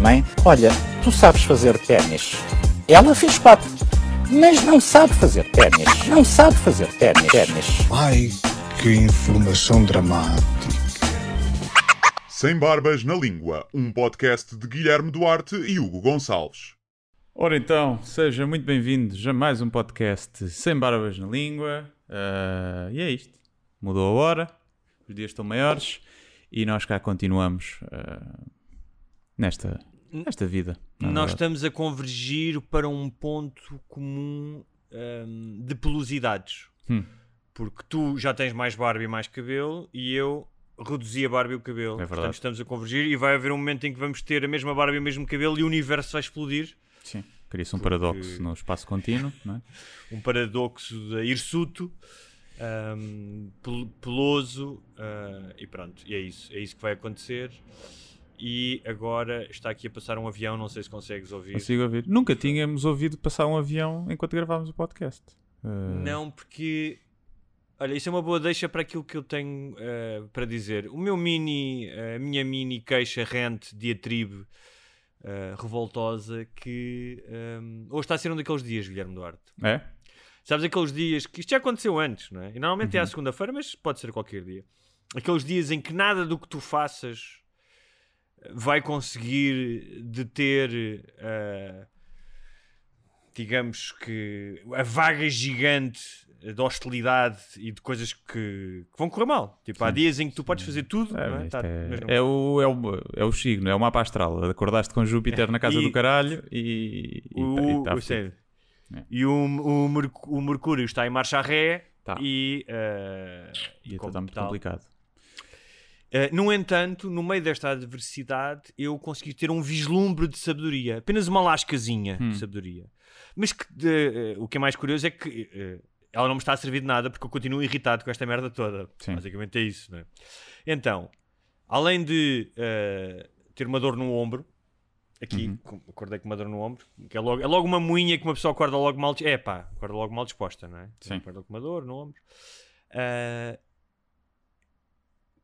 Mãe, olha, tu sabes fazer ténis. Ela fez 4, mas não sabe fazer ténis. Não sabe fazer ténis. Ai, que informação dramática. Sem Barbas na Língua, um podcast de Guilherme Duarte e Hugo Gonçalves. Ora então, seja muito bem-vindo a mais um podcast Sem Barbas na Língua. E é isto. Mudou a hora, os dias estão maiores e nós cá continuamos nesta vida. Nós estamos a convergir para um ponto comum de pelosidades. Porque tu já tens mais barba e mais cabelo e eu... reduzia a barba e o cabelo. É verdade. Portanto, estamos a convergir e vai haver um momento em que vamos ter a mesma barba e o mesmo cabelo e o universo vai explodir. Sim, cria-se um paradoxo no espaço contínuo, não é? Um paradoxo de hirsuto, peloso, e pronto, e é isso que vai acontecer. E agora está aqui a passar um avião, não sei se consegues ouvir. Consigo ouvir. Nunca tínhamos ouvido passar um avião enquanto gravávamos o podcast. Não, porque... Olha, isso é uma boa deixa para aquilo que eu tenho para dizer. A minha mini queixa rente, diatribe revoltosa que hoje está a ser um daqueles dias, Guilherme Duarte. É? Sabes aqueles dias que isto já aconteceu antes, não é? E normalmente é à segunda-feira, mas pode ser qualquer dia. Aqueles dias em que nada do que tu faças vai conseguir deter... digamos que a vaga gigante de hostilidade e de coisas que vão correr mal. Tipo, sim, há dias em que tu podes fazer tudo. Não é? É o signo, é o mapa astral. Acordaste com Júpiter na casa do caralho e o Mercúrio está em marcha a ré e está muito complicado. No entanto, no meio desta adversidade, eu consegui ter um vislumbre de sabedoria. Apenas uma lascazinha de sabedoria. Mas o que é mais curioso é que ela não me está a servir de nada porque eu continuo irritado com esta merda toda. Sim. Basicamente é isso, não é? Então, além de ter uma dor no ombro, aqui, acordei com uma dor no ombro, que é logo uma moinha que uma pessoa acorda logo mal disposta. Acorda logo mal disposta, não é? Sim. Acorda com uma dor no ombro.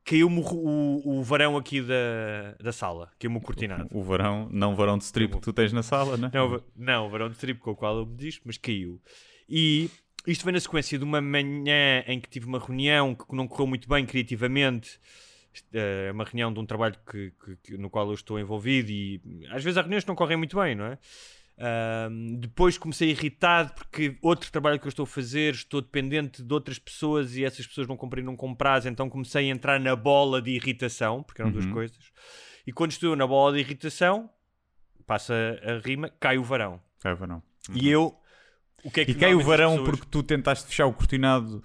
Caiu-me o varão aqui da sala, caiu-me o cortinado. O varão, não o varão de strip que tu tens na sala, né? Não, o varão de strip com o qual eu me diz, mas caiu. E isto vem na sequência de uma manhã em que tive uma reunião que não correu muito bem criativamente. É uma reunião de um trabalho no qual eu estou envolvido e às vezes há reuniões que não correm muito bem, não é? Depois comecei irritado porque outro trabalho que eu estou a fazer, estou dependente de outras pessoas e essas pessoas não cumpriram com prazo, então comecei a entrar na bola de irritação, porque eram duas coisas. E quando estou na bola de irritação, passa a rima, cai o varão. E eu, o que é que... E cai o varão pessoas... porque tu tentaste fechar o cortinado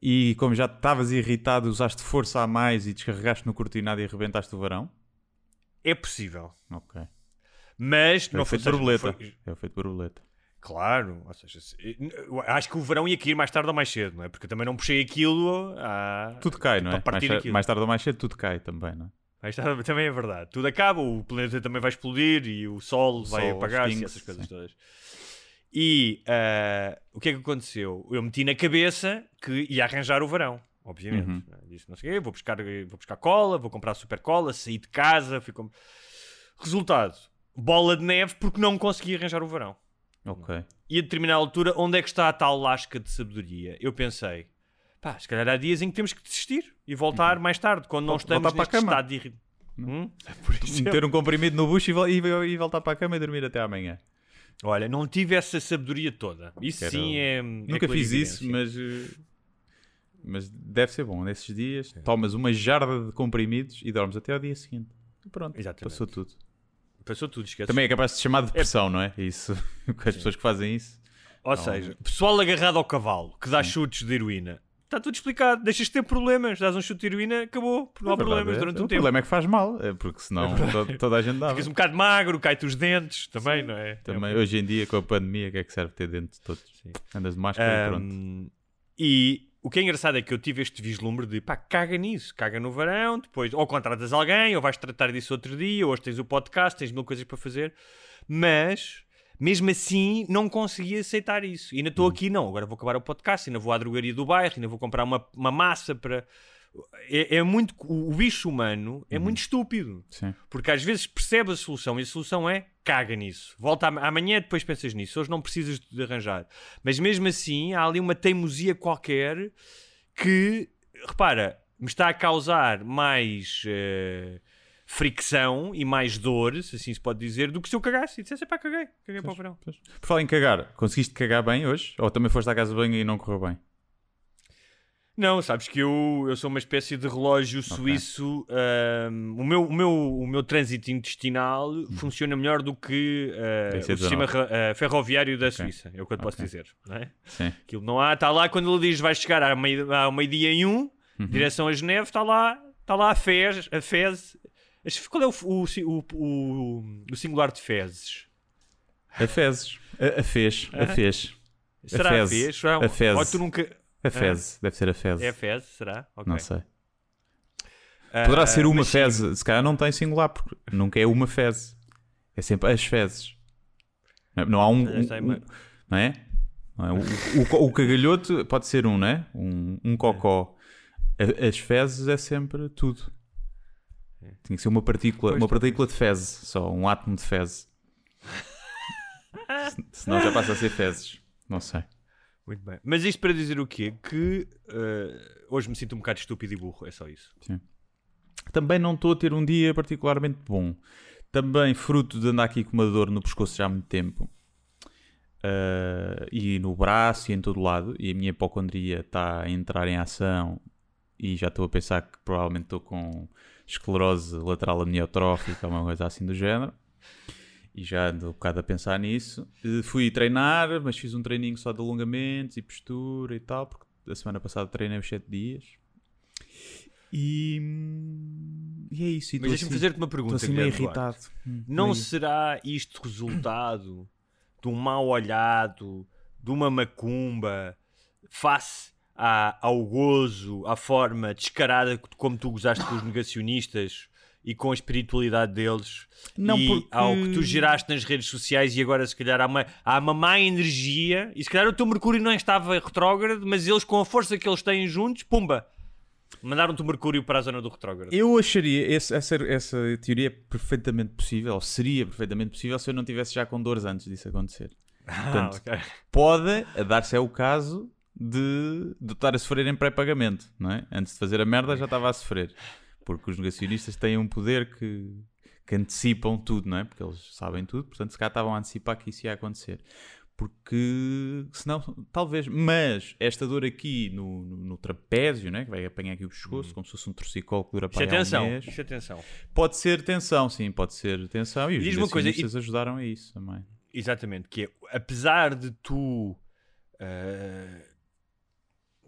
e como já estavas irritado, usaste força a mais e descarregaste no cortinado e arrebentaste o varão? É possível. Ok. Mas não foi borboleta. É feito borboleta. Claro, ou seja, acho que o verão ia cair mais tarde ou mais cedo, não é? Porque eu também não puxei aquilo a... Tudo cai, não é? Mais tarde ou mais cedo tudo cai também, não é? Mais tarde também é verdade. Tudo acaba, o planeta também vai explodir e o sol vai apagar-se, essas coisas todas. E o que é que aconteceu? Eu meti na cabeça que ia arranjar o verão. Obviamente. Disse, não sei o quê, vou buscar cola, vou comprar super cola, saí de casa, fui... Resultado. Bola de neve porque não consegui arranjar o verão. Ok. E a determinada altura, onde é que está a tal lasca de sabedoria? Eu pensei, se calhar há dias em que temos que desistir e voltar mais tarde, quando não estamos neste estado de irritação. Meter um comprimido no bucho e voltar para a cama e dormir até amanhã. Olha, não tive essa sabedoria toda. Isso sim é... Nunca fiz isso, mas deve ser bom. Nesses dias, tomas uma jarda de comprimidos e dormes até ao dia seguinte. E pronto, passou tudo. Esquece. Também é capaz de se chamar de depressão, não é? Isso, com as pessoas que fazem isso. Ou seja, pessoal agarrado ao cavalo, que dá chutes de heroína, está tudo explicado, deixas de ter problemas, dás um chute de heroína, acabou, não há problemas durante um tempo. O problema é que faz mal, é porque senão toda a gente dava. Ficas um bocado magro, cai-te os dentes, também, não é? Também, hoje em dia, com a pandemia, o que é que serve ter dentes todos? Sim. Andas de máscara e pronto. E o que é engraçado é que eu tive este vislumbre de, pá, caga nisso, caga no varão, depois ou contratas alguém, ou vais tratar disso outro dia, ou hoje tens o podcast, tens mil coisas para fazer, mas... Mesmo assim, não consegui aceitar isso. E ainda estou aqui, não. Agora vou acabar o podcast, ainda vou à drogaria do bairro, ainda vou comprar uma massa para... É muito... O bicho humano é muito estúpido. Sim. Porque às vezes percebe a solução e a solução é caga nisso. Volta amanhã, depois pensas nisso. Hoje não precisas de arranjar. Mas mesmo assim, há ali uma teimosia qualquer que, repara, me está a causar mais... fricção e mais dor, se assim se pode dizer, do que se eu cagasse e dissesse, pá, caguei para o verão. Por falar em cagar, conseguiste cagar bem hoje? Ou também foste à casa de banho e não correu bem? Não, sabes que eu sou uma espécie de relógio suíço. O meu trânsito intestinal funciona melhor do que o sistema ferroviário da Suíça, é o que eu te posso dizer, não é? Sim. Aquilo não há, está lá quando ele diz, vais chegar ao meio-dia em direção a Geneve, está lá a Fez. Qual é o singular de fezes? A fezes. A fez. A fez. Será a fez? Será? A fez. Ou tu nunca... A fez. Deve ser a fez. É a fez, será? Okay. Não sei. Poderá ser uma fez. Se calhar não tem singular, porque nunca é uma fez. É sempre as fezes. Não há não é? Não é? O cagalhoto pode ser um, não é? Um cocó. As fezes é sempre tudo. Tinha que ser uma partícula de fezes, só um átomo de fezes. Senão já passa a ser fezes, não sei. Muito bem. Mas isto para dizer o quê? Que hoje me sinto um bocado estúpido e burro, é só isso. Sim. Também não estou a ter um dia particularmente bom. Também fruto de andar aqui com uma dor no pescoço já há muito tempo. E no braço e em todo lado. E a minha hipocondria está a entrar em ação e já estou a pensar que provavelmente estou com... esclerose lateral amiotrófica, uma coisa assim do género, e já ando um bocado a pensar nisso. Fui treinar, mas fiz um treininho só de alongamentos e postura e tal, porque a semana passada treinei os 7 dias e é isso. E mas deixa-me assim, fazer-te uma pergunta, assim meio irritado. Não será isto resultado de um mal olhado, de uma macumba face ao gozo, à forma descarada como tu gozaste com os negacionistas e com a espiritualidade deles, não, e porque... ao que tu geraste nas redes sociais, e agora se calhar há uma má energia, e se calhar o teu Mercúrio não estava retrógrado, mas eles com a força que eles têm juntos, pumba, mandaram-te o Mercúrio para a zona do retrógrado. Eu acharia, essa teoria é perfeitamente possível, ou seria perfeitamente possível, se eu não estivesse já com dores antes disso acontecer. Portanto, okay. Pode dar-se é o caso de estar a sofrer em pré-pagamento, não é? Antes de fazer a merda já estava a sofrer, porque os negacionistas têm um poder que antecipam tudo, não é? Porque eles sabem tudo, portanto se cá estavam a antecipar que isso ia acontecer, porque senão talvez, mas esta dor aqui no trapézio, não é? Que vai apanhar aqui o pescoço, como se fosse um torcicolo que dura para um mês. Isso é tensão. Pode ser tensão, sim, pode ser tensão, e os negacionistas ajudaram a isso também. Exatamente, que é, apesar de tu...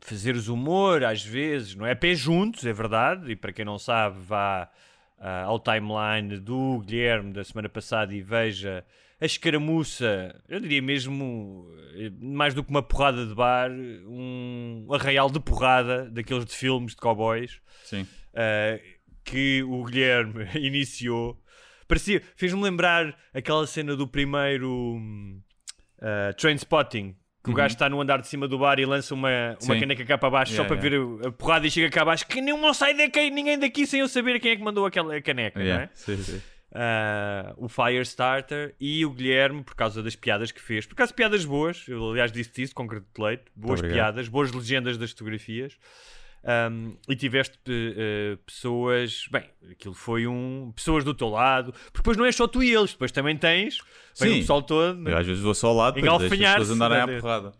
fazeres humor às vezes, não é? Pé juntos, é verdade, e para quem não sabe, vá ao timeline do Guilherme da semana passada e veja a escaramuça, eu diria mesmo, mais do que uma porrada de bar, um arraial de porrada, daqueles de filmes de cowboys. Sim. Que o Guilherme iniciou. Parecia, fez-me lembrar aquela cena do primeiro Trainspotting, que o gajo está no andar de cima do bar e lança uma caneca cá para baixo, só para ver a porrada, e chega cá abaixo, que não sai daqui, ninguém daqui, sem eu saber quem é que mandou aquela caneca, não é? Sim, sim. O Firestarter, e o Guilherme, por causa das piadas que fez, por causa de piadas boas, eu aliás disse-te isso, congratulei-te, boas piadas, boas legendas das fotografias, e tiveste pessoas, bem, aquilo foi pessoas do teu lado, porque depois não é só tu e eles, depois também tens o pessoal todo, né? Eu às vezes vou só ao lado, depois deixo as pessoas andarem à porrada.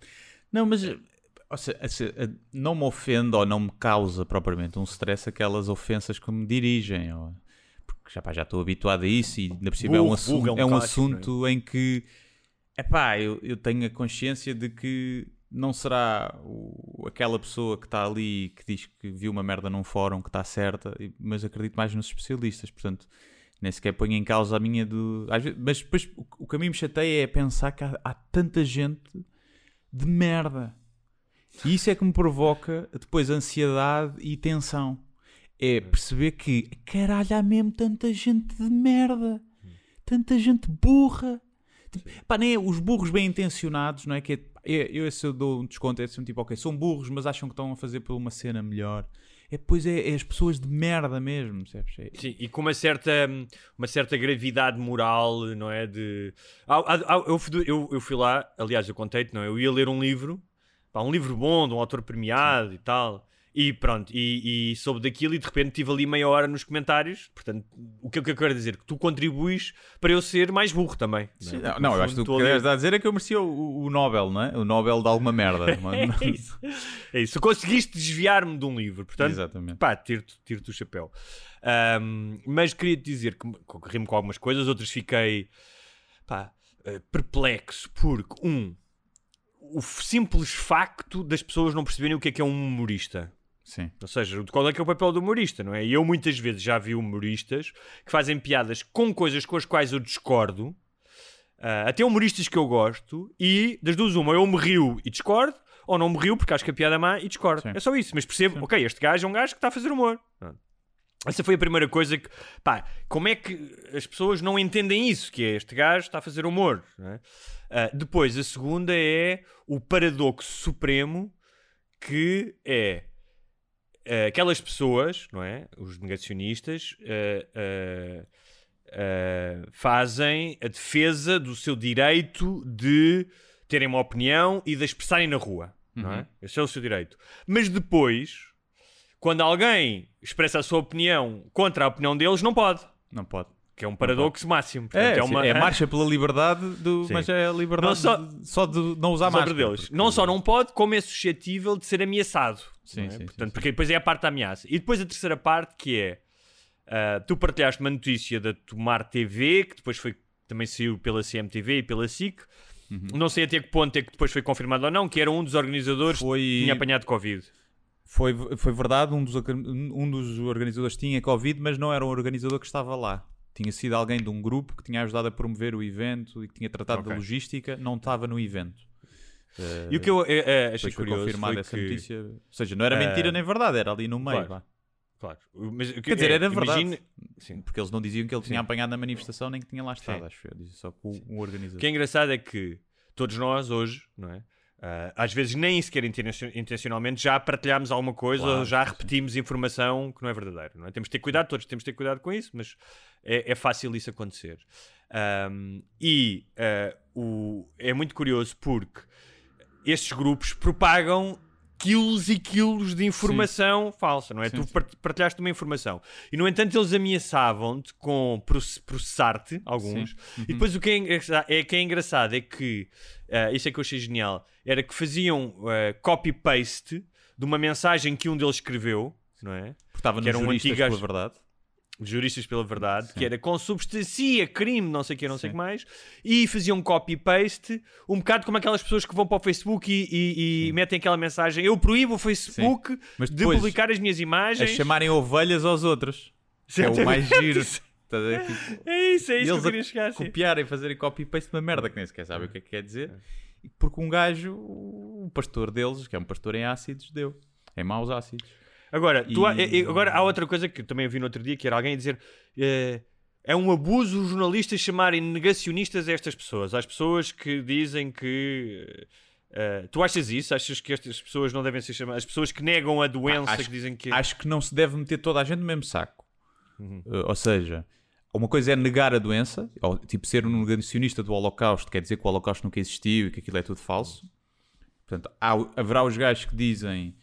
Não, mas ou seja, não me ofende ou não me causa propriamente um stress aquelas ofensas que me dirigem, porque já estou habituado a isso, e ainda por cima é um assunto em que, epá, eu tenho a consciência de que não será aquela pessoa que está ali que diz que viu uma merda num fórum que está certa, mas acredito mais nos especialistas, portanto nem sequer ponho em causa a minha do... Às vezes, mas depois o que a mim me chateia é pensar que há tanta gente de merda, e isso é que me provoca depois ansiedade e tensão, é perceber que caralho, há mesmo tanta gente de merda, tanta gente burra. Pá, nem é os burros bem intencionados, não é? Que é, eu dou um desconto, é assim, tipo, ok, são burros, mas acham que estão a fazer por uma cena melhor. É, depois é as pessoas de merda mesmo, sabes? É. Sim, e com uma certa gravidade moral, não é? Eu fui lá, aliás, eu contei-te, não é? Eu ia ler um livro, pá, um livro bom, de um autor premiado e tal, e pronto, e soube daquilo e de repente tive ali meia hora nos comentários. Portanto, o que eu quero dizer? Que tu contribuis para eu ser mais burro também. Sim, não, eu acho que o que queres a dizer é que eu merecia o Nobel, não é? O Nobel de alguma merda. É isso. É isso. Conseguiste desviar-me de um livro. Portanto, exatamente. Pá, tiro-te o chapéu. Mas queria-te dizer que corri-me com algumas coisas, outras fiquei pá, perplexo, porque o simples facto das pessoas não perceberem o que é um humorista. Sim. Ou seja, qual é que é o papel do humorista, não é? E eu muitas vezes já vi humoristas que fazem piadas com coisas com as quais eu discordo, até humoristas que eu gosto, e das duas uma, eu me rio e discordo, ou não me rio porque acho que a piada é má e discordo. Sim. É só isso, mas percebo, sim, ok, este gajo é um gajo que está a fazer humor. Pronto. Essa foi a primeira coisa que... Pá, como é que as pessoas não entendem isso? Que é, este gajo está a fazer humor, não é? Depois, a segunda é o paradoxo supremo, que é... aquelas pessoas, não é? Os negacionistas fazem a defesa do seu direito de terem uma opinião e de expressarem na rua, não é? Esse é o seu direito. Mas depois, quando alguém expressa a sua opinião contra a opinião deles, não pode. Não pode. Que é um paradoxo máximo. Portanto, é a marcha pela liberdade, mas é a liberdade só de não usar máscara. Deles. Porque... Não só não pode, como é suscetível de ser ameaçado. Sim, é? Sim, portanto, sim, porque depois é a parte da ameaça. E depois a terceira parte, que é... tu partilhaste uma notícia da Tomar TV, que depois também saiu pela CMTV e pela SIC. Não sei até que ponto é que depois foi confirmado ou não, que era um dos organizadores que tinha apanhado Covid. Foi verdade, um dos organizadores tinha Covid, mas não era um organizador que estava lá. Tinha sido alguém de um grupo que tinha ajudado a promover o evento e que tinha tratado da logística, não estava no evento. E o que eu achei curioso confirmado foi essa notícia. Ou seja, não era mentira nem verdade, era ali no meio. Claro. Mas, quer dizer, era verdade. Sim. Porque eles não diziam que ele tinha apanhado na manifestação nem que tinha lá estado, acho eu. Só que o organizador. O que é engraçado é que todos nós hoje, não é? Às vezes nem sequer intencionalmente já partilhámos alguma coisa, ou já repetimos informação que não é verdadeira, não é? Temos de ter cuidado, todos temos de ter cuidado com isso, mas é fácil isso acontecer. É muito curioso porque estes grupos propagam quilos e quilos de informação falsa, não é? Sim. Tu partilhaste uma informação e no entanto eles ameaçavam-te com processar-te, alguns. E depois o que é engraçado é que isso é que eu achei genial, era que faziam copy-paste de uma mensagem que um deles escreveu, não é? Porque estava nos Juristas pela Verdade. Juristas pela Verdade, que era consubstancia crime, não sei o que, não sei o que mais, e faziam copy-paste, um bocado como aquelas pessoas que vão para o Facebook e metem aquela mensagem, eu proíbo o Facebook de publicar as minhas imagens. A chamarem ovelhas aos outros. É o mais giro. É isso que eu queria chegar. Copiarem, fazerem copy-paste de uma merda que nem sequer sabem o que é que quer dizer, porque um gajo, o pastor deles, que é um pastor em ácidos, deu. Em maus ácidos. Agora, há outra coisa que também vi no outro dia, que era alguém dizer é um abuso os jornalistas chamarem negacionistas a estas pessoas. Às pessoas que dizem que... tu achas isso? Achas que estas pessoas não devem ser chamadas? As pessoas que negam a doença, que dizem que... Acho que não se deve meter toda a gente no mesmo saco. Ou seja, uma coisa é negar a doença, ou, tipo ser um negacionista do Holocausto, quer dizer que o Holocausto nunca existiu e que aquilo é tudo falso. Portanto, haverá os gajos que dizem...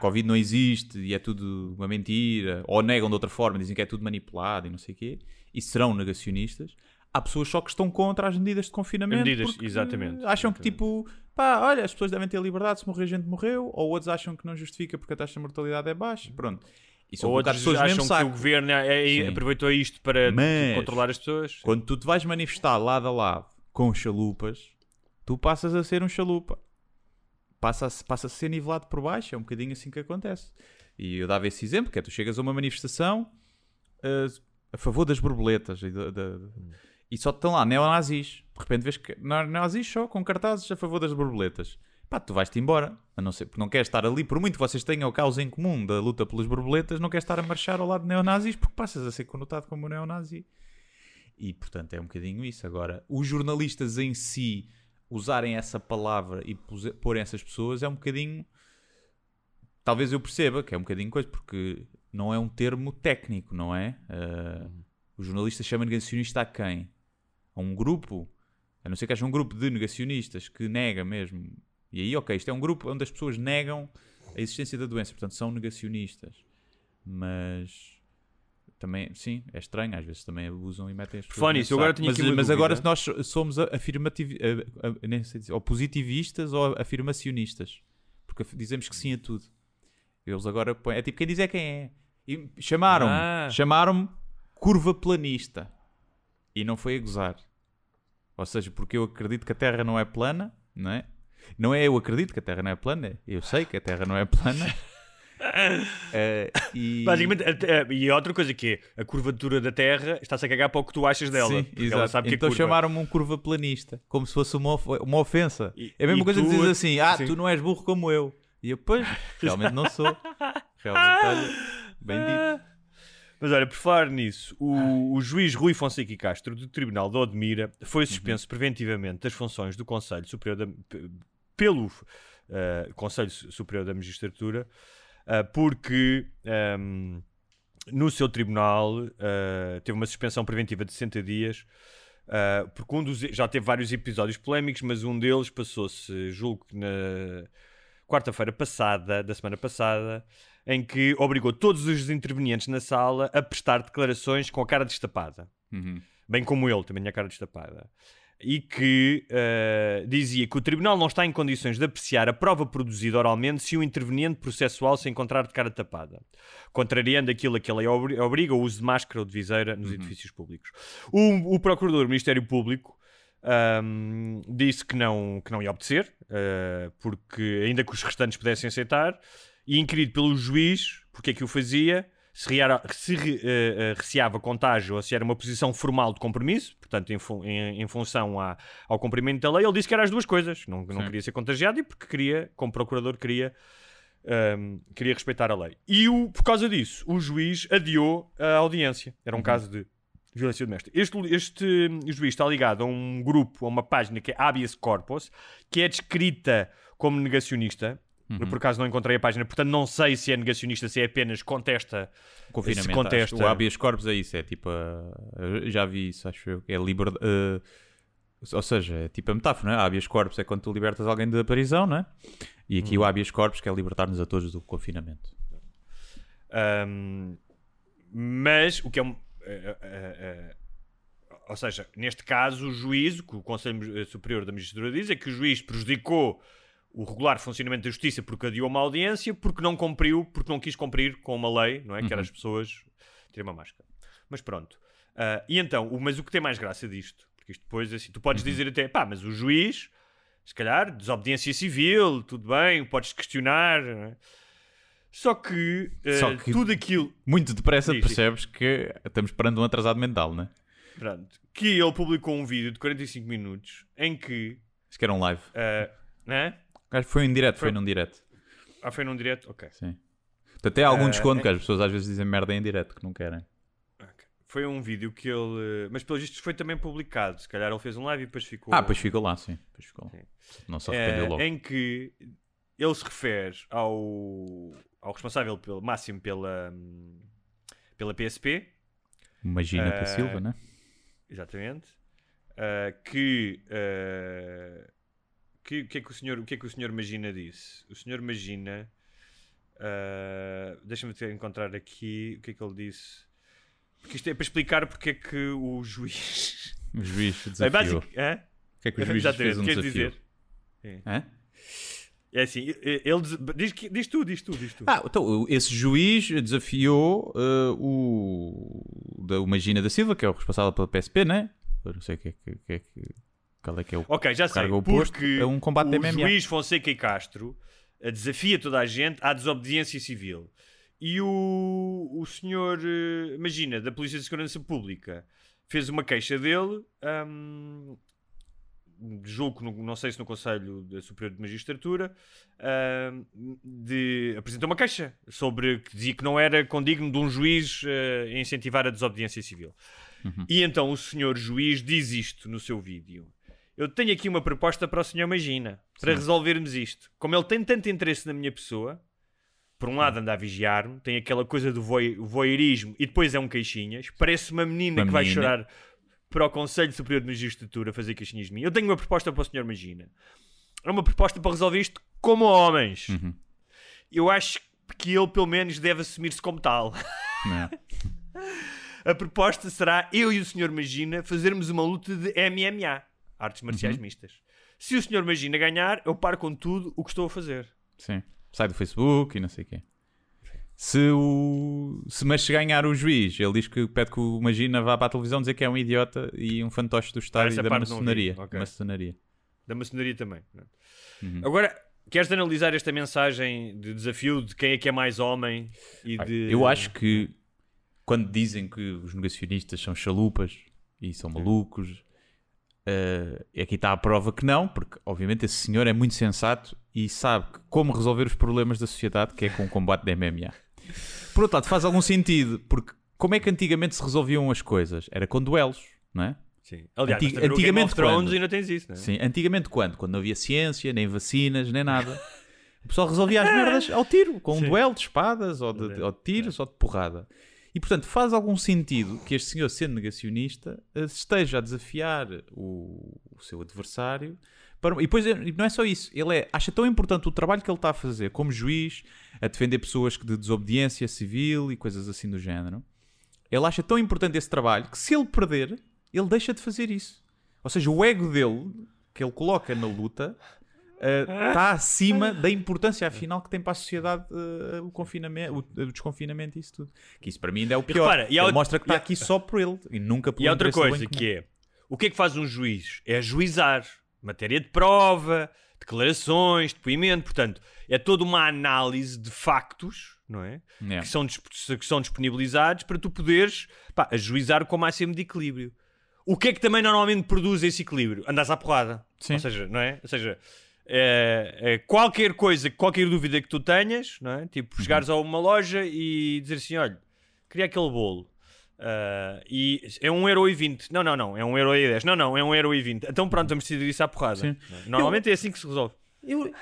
Covid não existe e é tudo uma mentira, ou negam de outra forma, dizem que é tudo manipulado e não sei o quê, e serão negacionistas. Há pessoas só que estão contra as medidas de confinamento, exatamente, acham que tipo, pá, olha, as pessoas devem ter liberdade, se morrer gente morreu, ou outros acham que não justifica porque a taxa de mortalidade é baixa, pronto. Isso ou outros acham que o governo aproveitou isto para controlar as pessoas. Quando tu te vais manifestar lado a lado com chalupas, tu passas a ser um chalupa. passa a ser nivelado por baixo. É um bocadinho assim que acontece. E eu dava esse exemplo, que é tu chegas a uma manifestação a favor das borboletas e só estão lá neonazis. De repente vês que neonazis só com cartazes a favor das borboletas. Pá, tu vais-te embora, a não ser porque não queres estar ali, por muito que vocês tenham a causa em comum da luta pelas borboletas, não queres estar a marchar ao lado de neonazis porque passas a ser conotado como neonazi. E, portanto, é um bocadinho isso. Agora, os jornalistas em si usarem essa palavra e porem essas pessoas é um bocadinho... Talvez eu perceba que é um bocadinho coisa, porque não é um termo técnico, não é? Os jornalistas chamam negacionista a quem? A um grupo? A não ser que haja um grupo de negacionistas que nega mesmo... E aí, ok, isto é um grupo onde as pessoas negam a existência da doença, portanto são negacionistas. Mas também, sim, é estranho, às vezes também abusam e metem as pessoas. Fone, isso, agora tenho aqui uma dúvida. Agora nós somos ou positivistas ou afirmacionistas, porque dizemos que sim a tudo. Eles agora põem, é tipo quem diz é quem é. E chamaram-me curva planista. E não foi a gozar. Ou seja, porque eu acredito que a Terra não é plana, não é? Não é eu acredito que a Terra não é plana, eu sei que a Terra não é plana. Basicamente, e outra coisa que é, a curvatura da Terra está-se a cagar para o que tu achas dela. Sim, ela sabe que então é curva. Chamaram-me um curva planista, como se fosse uma ofensa. É a mesma coisa que dizes assim, sim, tu não és burro como eu. E eu, pois, realmente não sou. Realmente, olha, bem dito. Mas olha, por falar nisso, o juiz Rui Fonseca e Castro, do Tribunal de Odmira, foi suspenso preventivamente das funções do Conselho Superior da... pelo Conselho Superior da Magistratura, porque no seu tribunal teve uma suspensão preventiva de 60 dias, porque já teve vários episódios polémicos, mas um deles passou-se, julgo que na quarta-feira passada, da semana passada, em que obrigou todos os intervenientes na sala a prestar declarações com a cara destapada. Bem como ele, também tinha a cara destapada. E que dizia que o tribunal não está em condições de apreciar a prova produzida oralmente se o interveniente processual se encontrar de cara tapada, contrariando aquilo a que a lei obriga, o uso de máscara ou de viseira nos edifícios públicos. O procurador do Ministério Público disse que não ia obedecer, porque ainda que os restantes pudessem aceitar, e inquirido pelo juiz porque é que o fazia, se receava contágio ou se era uma posição formal de compromisso, portanto em função ao cumprimento da lei, ele disse que era as duas coisas, não queria ser contagiado e porque queria, como procurador, queria respeitar a lei. E por causa disso, o juiz adiou a audiência. Era um caso de violência doméstica. Este juiz está ligado a um grupo, a uma página que é Habeas Corpus, que é descrita como negacionista. Eu, por acaso, não encontrei a página, portanto não sei se é negacionista, se é apenas contesta o confinamento. O habeas corpus é isso, é tipo... já vi isso, acho eu. É liberdade... ou seja, é tipo a metáfora, não é? Habeas corpus é quando tu libertas alguém da prisão, não é? E aqui o habeas corpus quer libertar-nos a todos do confinamento. Mas o que é... ou seja, neste caso, o juízo, que o Conselho Superior da Magistratura diz, é que o juiz prejudicou o regular funcionamento da justiça porque adiou uma audiência, porque não quis cumprir com uma lei, não é? Que era as pessoas terem uma máscara. Mas pronto. E então, mas o que tem mais graça disto? Porque isto depois, assim, tu podes dizer até, pá, mas o juiz, se calhar, desobediência civil, tudo bem, podes questionar, não é? Só que tudo aquilo... Muito depressa percebes que estamos perante um atrasado mental, não é? Pronto. Que ele publicou um vídeo de 45 minutos em que... Acho que era um live. Não é? Foi num direto. Ah, foi num direto? Ok. Sim. Até há algum desconto, que as pessoas às vezes dizem merda em direto, que não querem. Okay. Foi um vídeo que ele... Mas, pelo visto, foi também publicado. Se calhar ele fez um live e depois ficou... Ah, depois ficou lá, sim. Depois ficou lá. Não se arrependeu logo. Em que ele se refere ao responsável máximo pela PSP. Magina da Silva, não é? Exatamente. O que é que o senhor Magina disse? O senhor Magina... deixa-me encontrar aqui o que é que ele disse. Porque isto é para explicar porque é que o juiz... O juiz desafiou. O que é que o juiz fez um desafio? Dizer? É assim, ele diz tu. Ah, então, esse juiz desafiou o Magina da Silva, que é o responsável pela PSP, não é? Eu não sei o que é que... Qual é que é o ok, já sei, porque é um combate o MMA. Juiz Fonseca e Castro desafia toda a gente à desobediência civil. E o senhor Magina, da Polícia de Segurança Pública, fez uma queixa dele, julgo, não sei se no Conselho Superior de Magistratura, apresentou uma queixa sobre que dizia que não era condigno de um juiz incentivar a desobediência civil. Uhum. E então o senhor juiz diz isto no seu vídeo: eu tenho aqui uma proposta para o senhor Magina, para resolvermos isto. Como ele tem tanto interesse na minha pessoa, por um lado anda a vigiar-me, tem aquela coisa do voyeurismo, e depois é um queixinhas, parece uma menina vai chorar para o Conselho Superior de Magistratura fazer queixinhas de mim. Eu tenho uma proposta para o senhor Magina. É uma proposta para resolver isto como homens. Uhum. Eu acho que ele pelo menos deve assumir-se como tal. A proposta será eu e o senhor Magina fazermos uma luta de MMA, artes marciais mistas. Se o senhor Magina ganhar, eu paro com tudo o que estou a fazer. Sim. Sai do Facebook e não sei o quê. Mas se ganhar o juiz, ele diz que pede que o Magina vá para a televisão dizer que é um idiota e um fantoche do Estado e da maçonaria. Okay. Maçonaria. Da maçonaria também. Uhum. Agora, queres analisar esta mensagem de desafio de quem é que é mais homem? Eu acho que quando dizem que os negacionistas são chalupas e são malucos... aqui está a prova que não, porque obviamente esse senhor é muito sensato e sabe como resolver os problemas da sociedade, que é com o combate de MMA. Por outro lado, faz algum sentido, porque como é que antigamente se resolviam as coisas? Era com duelos, não é? Sim. Aliás, antigamente Game of Thrones ainda tens isso, não é? Sim, antigamente quando? Quando não havia ciência, nem vacinas, nem nada. O pessoal resolvia as merdas ao tiro, com um duelo de espadas, ou de tiros, ou de porrada. E, portanto, faz algum sentido que este senhor, sendo negacionista, esteja a desafiar o seu adversário. E depois, não é só isso. Ele acha tão importante o trabalho que ele está a fazer como juiz, a defender pessoas de desobediência civil e coisas assim do género. Ele acha tão importante esse trabalho que, se ele perder, ele deixa de fazer isso. Ou seja, o ego dele, que ele coloca na luta, está acima da importância afinal que tem para a sociedade o confinamento, o desconfinamento e isso tudo. Que isso para mim ainda é o pior. Repara, ele mostra que está aqui só por ele e nunca por ele. E há outra coisa que é, o que é que faz um juiz? É juizar. Matéria de prova, declarações, depoimento. Portanto, é toda uma análise de factos, não é? Yeah. Que são disponibilizados para tu poderes ajuizar com o máximo de equilíbrio. O que é que também normalmente produz esse equilíbrio? Andas à porrada. Sim. Ou seja, não é? Ou seja... qualquer coisa, qualquer dúvida que tu tenhas, não é? Tipo, chegares a uma loja e dizer assim: olha, queria aquele bolo, e é 1,20€. Não, é 1,10€. Não, é 1,20€. Então pronto, vamos decidir isso à porrada. Sim. Normalmente é assim que se resolve.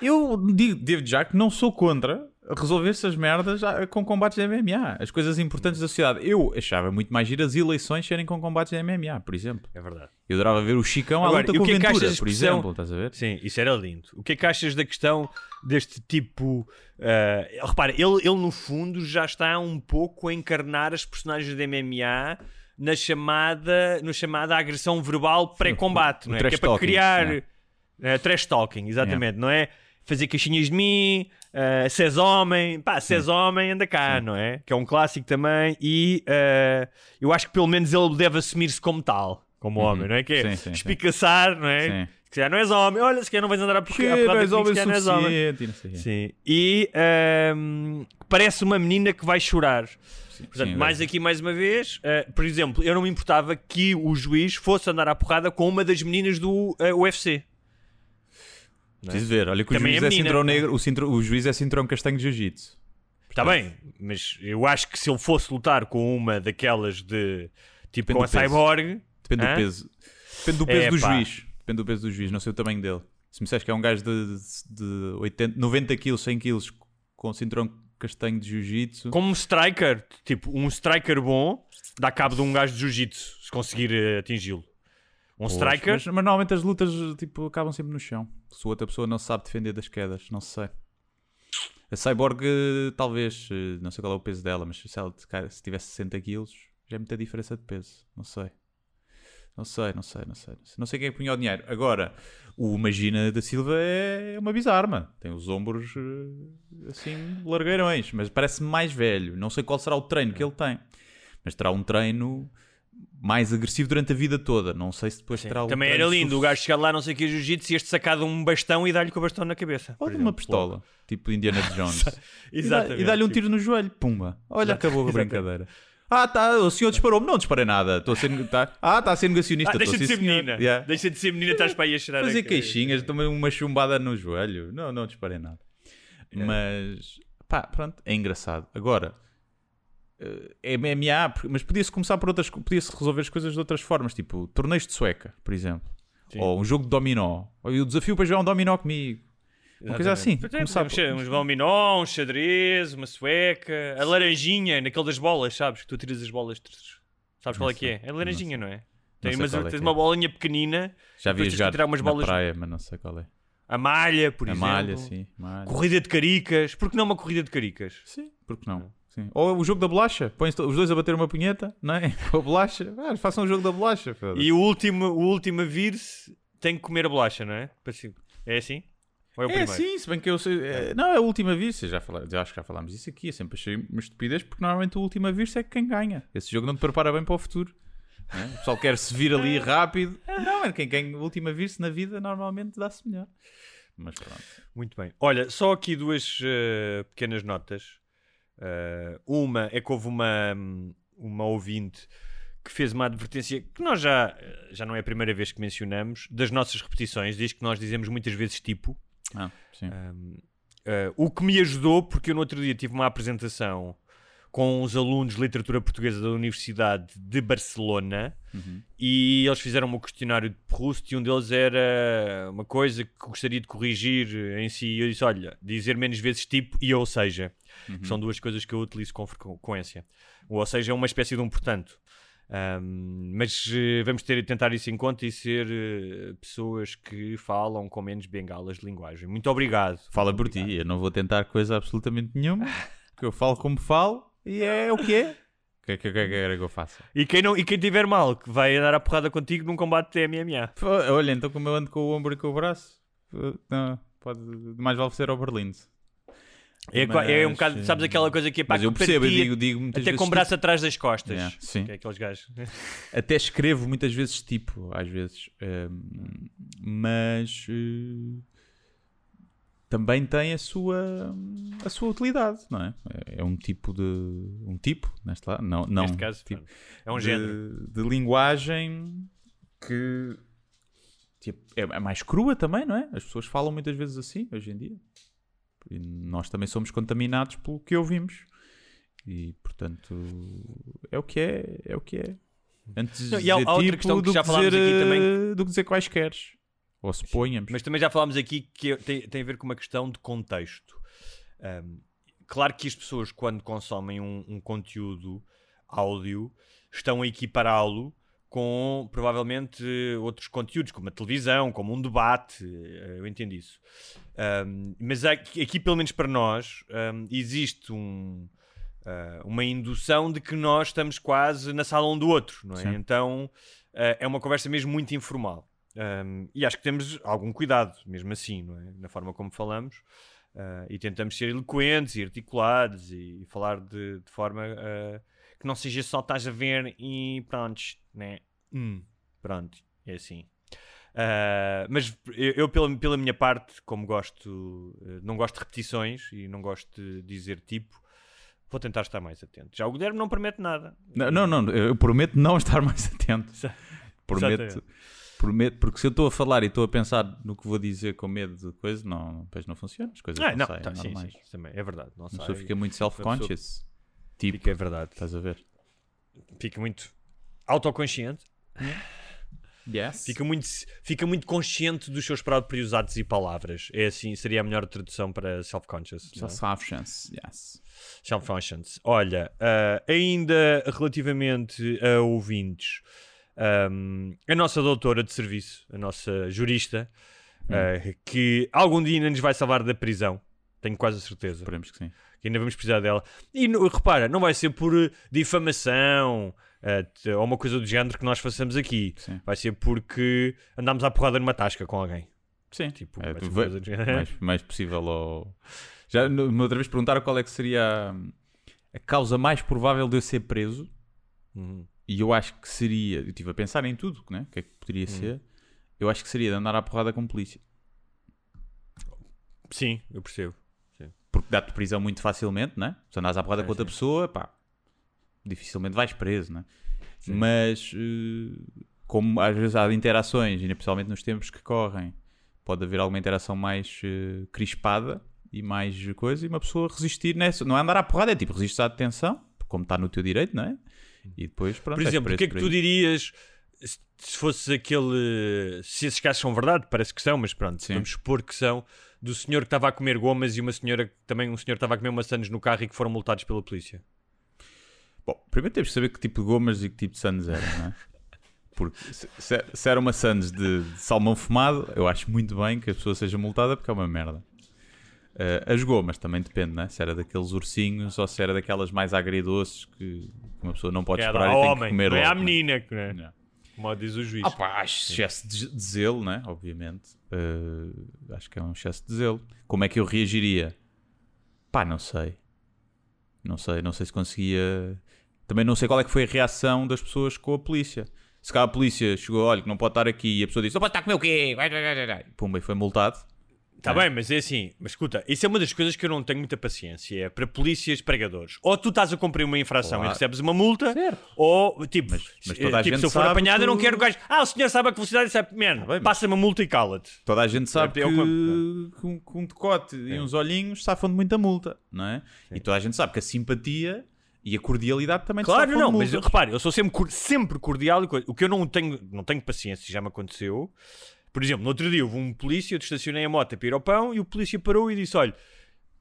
Eu digo já que não sou contra resolver essas merdas com combates de MMA. As coisas importantes da sociedade. Eu achava muito mais giro as eleições serem com combates de MMA, por exemplo. É verdade. Eu adorava ver o Chicão à luta com o Ventura, por exemplo. Estás a ver? Sim, isso era lindo. O que é que achas da questão deste tipo... repara, ele no fundo já está um pouco a encarnar as personagens de MMA na chamada agressão verbal pré-combate, não é? Que é para criar... trash talking, exatamente, não é? Fazer caixinhas de mim, ses homem, homem anda cá, não é? Que é um clássico também e eu acho que pelo menos ele deve assumir-se como tal, como homem, não é? Que é espicaçar, não é? Sim. Se calhar não és homem, olha, se calhar não vais andar a porrada comigo, se calhar não és homem. Sim. E parece uma menina que vai chorar. Sim, portanto, mais uma vez, por exemplo, eu não me importava que o juiz fosse andar à porrada com uma das meninas do UFC. Preciso ver, olha que o juiz, é cinturão negro, o juiz é cinturão castanho de jiu-jitsu. Está bem, mas eu acho que se ele fosse lutar com uma daquelas de tipo com a Cyborg... Depende do peso do juiz, não sei o tamanho dele. Se me disseres que é um gajo de 80, 90 kg, 100 kg com cinturão castanho de jiu-jitsu... Como um striker, tipo um striker bom dá cabo de um gajo de jiu-jitsu se conseguir atingi-lo. Um striker. Mas normalmente as lutas tipo, acabam sempre no chão. Se outra pessoa não sabe defender das quedas, não sei. A Cyborg, talvez, não sei qual é o peso dela, mas se ela tivesse 60 kg, já é muita diferença de peso. Não sei. Não sei quem é que punha o dinheiro. Agora, o Magina da Silva é uma bizarra. Tem os ombros assim, largueirões, mas parece mais velho. Não sei qual será o treino que ele tem, mas terá um treino mais agressivo durante a vida toda. Não sei se depois terá... Também era lindo o gajo chegar lá, não sei o que, jiu-jitsu, e este sacar de um bastão e dar-lhe com o bastão na cabeça. Ou de uma pistola, logo, tipo Indiana Jones. Exatamente. E dá-lhe um tiro no joelho. Pumba. Olha, acabou a brincadeira. Ah, tá, o senhor disparou-me. Não disparei nada. Estou a ser... Ah, está a ser negacionista. Ah, deixa de ser menina. Yeah. Deixa de ser menina, estás para aí a cheirar. Fazer queixinhas, tomei uma chumbada no joelho. Não, não disparei nada. É. Mas, pá, pronto, é engraçado. Agora, é MMA, mas podia-se começar por outras... Podia-se resolver as coisas de outras formas, tipo torneios de sueca, por exemplo. Sim. Ou um jogo de dominó. Ou o desafio para jogar um dominó comigo. Uma coisa assim. Uns dominó, um xadrez, uma sueca, a laranjinha, naquele das bolas, sabes? Que tu tiras as bolas, sabes qual é que é? É a laranjinha, não é? Tens uma bolinha pequenina, já vi jogar na praia, mas não sei qual é. A malha, por exemplo. A malha, sim. Malha. Corrida de caricas. Por que não uma corrida de caricas? Sim, por que não? Sim. Ou o jogo da bolacha. Põe os dois a bater uma punheta, não é? Com a bolacha. Ah, façam o jogo da bolacha. Foda. E o último a vir-se tem que comer a bolacha, não é? É assim? Ou é o primeiro? Sim, se bem que eu sei... Não, é a última vir-se. Acho que já falámos disso aqui. Eu sempre achei uma estupidez, porque normalmente o último a vir-se é quem ganha. Esse jogo não te prepara bem para o futuro. Não é? O pessoal quer se vir ali rápido. Não, é quem ganha o último a vir-se na vida normalmente dá-se melhor. Mas pronto. Muito bem. Olha, só aqui duas pequenas notas. Uma é que houve uma ouvinte que fez uma advertência que nós já não é a primeira vez que mencionamos, das nossas repetições. Diz que nós dizemos muitas vezes tipo. Sim. O que me ajudou, porque eu no outro dia tive uma apresentação com os alunos de literatura portuguesa da Universidade de Barcelona, e eles fizeram-me um questionário de Proust, e um deles era uma coisa que gostaria de corrigir em si, e eu disse, olha, dizer menos vezes tipo e ou seja, que são duas coisas que eu utilizo com frequência. O ou seja é uma espécie de um portanto. Mas vamos tentar isso em conta e ser pessoas que falam com menos bengalas de linguagem. Muito obrigado. Fala por ti, eu não vou tentar coisa absolutamente nenhuma, porque eu falo como falo. E é o que é? O que é que eu faço? E quem tiver mal, que vai andar a porrada contigo num combate de MMA. Pô, olha, então como eu ando com o ombro e com o braço, não, pode, mais vale ser ao Berlim. É um bocado, sabes aquela coisa que é para... Mas eu percebo, partia, eu digo muitas até vezes com o braço tipo atrás das costas. Yeah, sim. Que é aqueles gajos. Até escrevo muitas vezes tipo, às vezes. Mas... também tem a sua utilidade, não é? É um tipo de... Um tipo, neste caso, tipo, é um género de linguagem que tipo, é mais crua também, não é? As pessoas falam muitas vezes assim, hoje em dia. E nós também somos contaminados pelo que ouvimos. E, portanto, é o que é, é o que é. Antes de dizer tipo, do que dizer quaisqueres. Ou se ponhamos. Mas também já falámos aqui que tem a ver com uma questão de contexto. Claro que as pessoas, quando consomem um conteúdo áudio, estão a equipará-lo com, provavelmente, outros conteúdos, como a televisão, como um debate. Eu entendo isso. Mas aqui, pelo menos para nós, existe uma indução de que nós estamos quase na sala um do outro, não é? Sim. Então, é uma conversa mesmo muito informal. E acho que temos algum cuidado, mesmo assim, não é? Na forma como falamos, e tentamos ser eloquentes e articulados e falar de forma que não seja só estás a ver e pronto, né? Pronto, é assim. Mas eu pela minha parte, como gosto, não gosto de repetições e não gosto de dizer tipo, vou tentar estar mais atento. Já o Guilherme não promete nada. Não, eu prometo não estar mais atento. Prometo. Prometo, porque se eu estou a falar e estou a pensar no que vou dizer com medo de coisas, depois não funciona, as coisas não saem. Tá, sim, também, é verdade. Não sai, a pessoa fica muito self-conscious. Tipo, fica, é verdade. Estás a ver? Fica muito autoconsciente. Yes. Fica muito consciente dos seus próprios atos e palavras. É assim, seria a melhor tradução para self-conscious. Self-conscious, yes. Self-conscious. Olha, ainda relativamente a ouvintes... a nossa doutora de serviço, a nossa jurista, que algum dia ainda nos vai salvar da prisão, tenho quase a certeza. Esperemos que sim. Que ainda vamos precisar dela. E repara, não vai ser por difamação ou uma coisa do género que nós façamos aqui. Sim. Vai ser porque andámos à porrada numa tasca com alguém. Sim, tipo, mais possível. Ou... Já uma outra vez perguntaram qual é que seria a causa mais provável de eu ser preso. E eu acho que seria... Eu estive a pensar em tudo, né? O que é que poderia ser. Eu acho que seria de andar à porrada com polícia. Sim, eu percebo. Sim. Porque dá-te prisão muito facilmente, né? Se andares à porrada com outra pessoa, pá, dificilmente vais preso, né? Sim. Mas, como às vezes há interações, e principalmente nos tempos que correm, pode haver alguma interação mais crispada e mais coisa, e uma pessoa resistir nessa. Não é andar à porrada, é tipo, resistes à detenção, como está no teu direito, não é? E depois, pronto, por exemplo, o que é que tu dirias se fosse aquele... Se esses casos são verdade, parece que são, mas pronto, sim, vamos supor que são, do senhor que estava a comer gomas e uma senhora, também um senhor que estava a comer maçãs no carro e que foram multados pela polícia. Bom, primeiro temos que saber que tipo de gomas e que tipo de suns eram, não é? Porque se era uma suns de salmão fumado, eu acho muito bem que a pessoa seja multada porque é uma merda. As gomas também depende, não é? Se era daqueles ursinhos ou se era daquelas mais agridoces que uma pessoa não pode esperar e tem que comer logo. É à menina, né? Não. Como diz o juiz. Ah pá, excesso de zelo, né? Obviamente. Acho que é um excesso de zelo. Como é que eu reagiria? Pá, não sei. Não sei se conseguia... Também não sei qual é que foi a reação das pessoas com a polícia. Se cá a polícia chegou, olha, que não pode estar aqui, e a pessoa disse, não pode estar a comer o quê? Pumba, e foi multado. Está bem, mas é assim, mas escuta, isso é uma das coisas que eu não tenho muita paciência, é para polícias, pregadores. Ou tu estás a cumprir uma infração e recebes uma multa, certo, ou tipo, mas toda a gente se eu for apanhado, eu não quero o gajo, o senhor sabe a velocidade, sabe, man, passa-me a multa e cala-te. Toda a gente sabe que um decote e uns olhinhos safam de muita multa, não é? Sim. E toda a gente sabe que a simpatia e a cordialidade também te safam de multa. Mas repare, eu sou sempre cordial, e o que eu não tenho paciência, já me aconteceu. Por exemplo, no outro dia houve um polícia, eu estacionei a moto para ir ao pão e o polícia parou e disse, olha,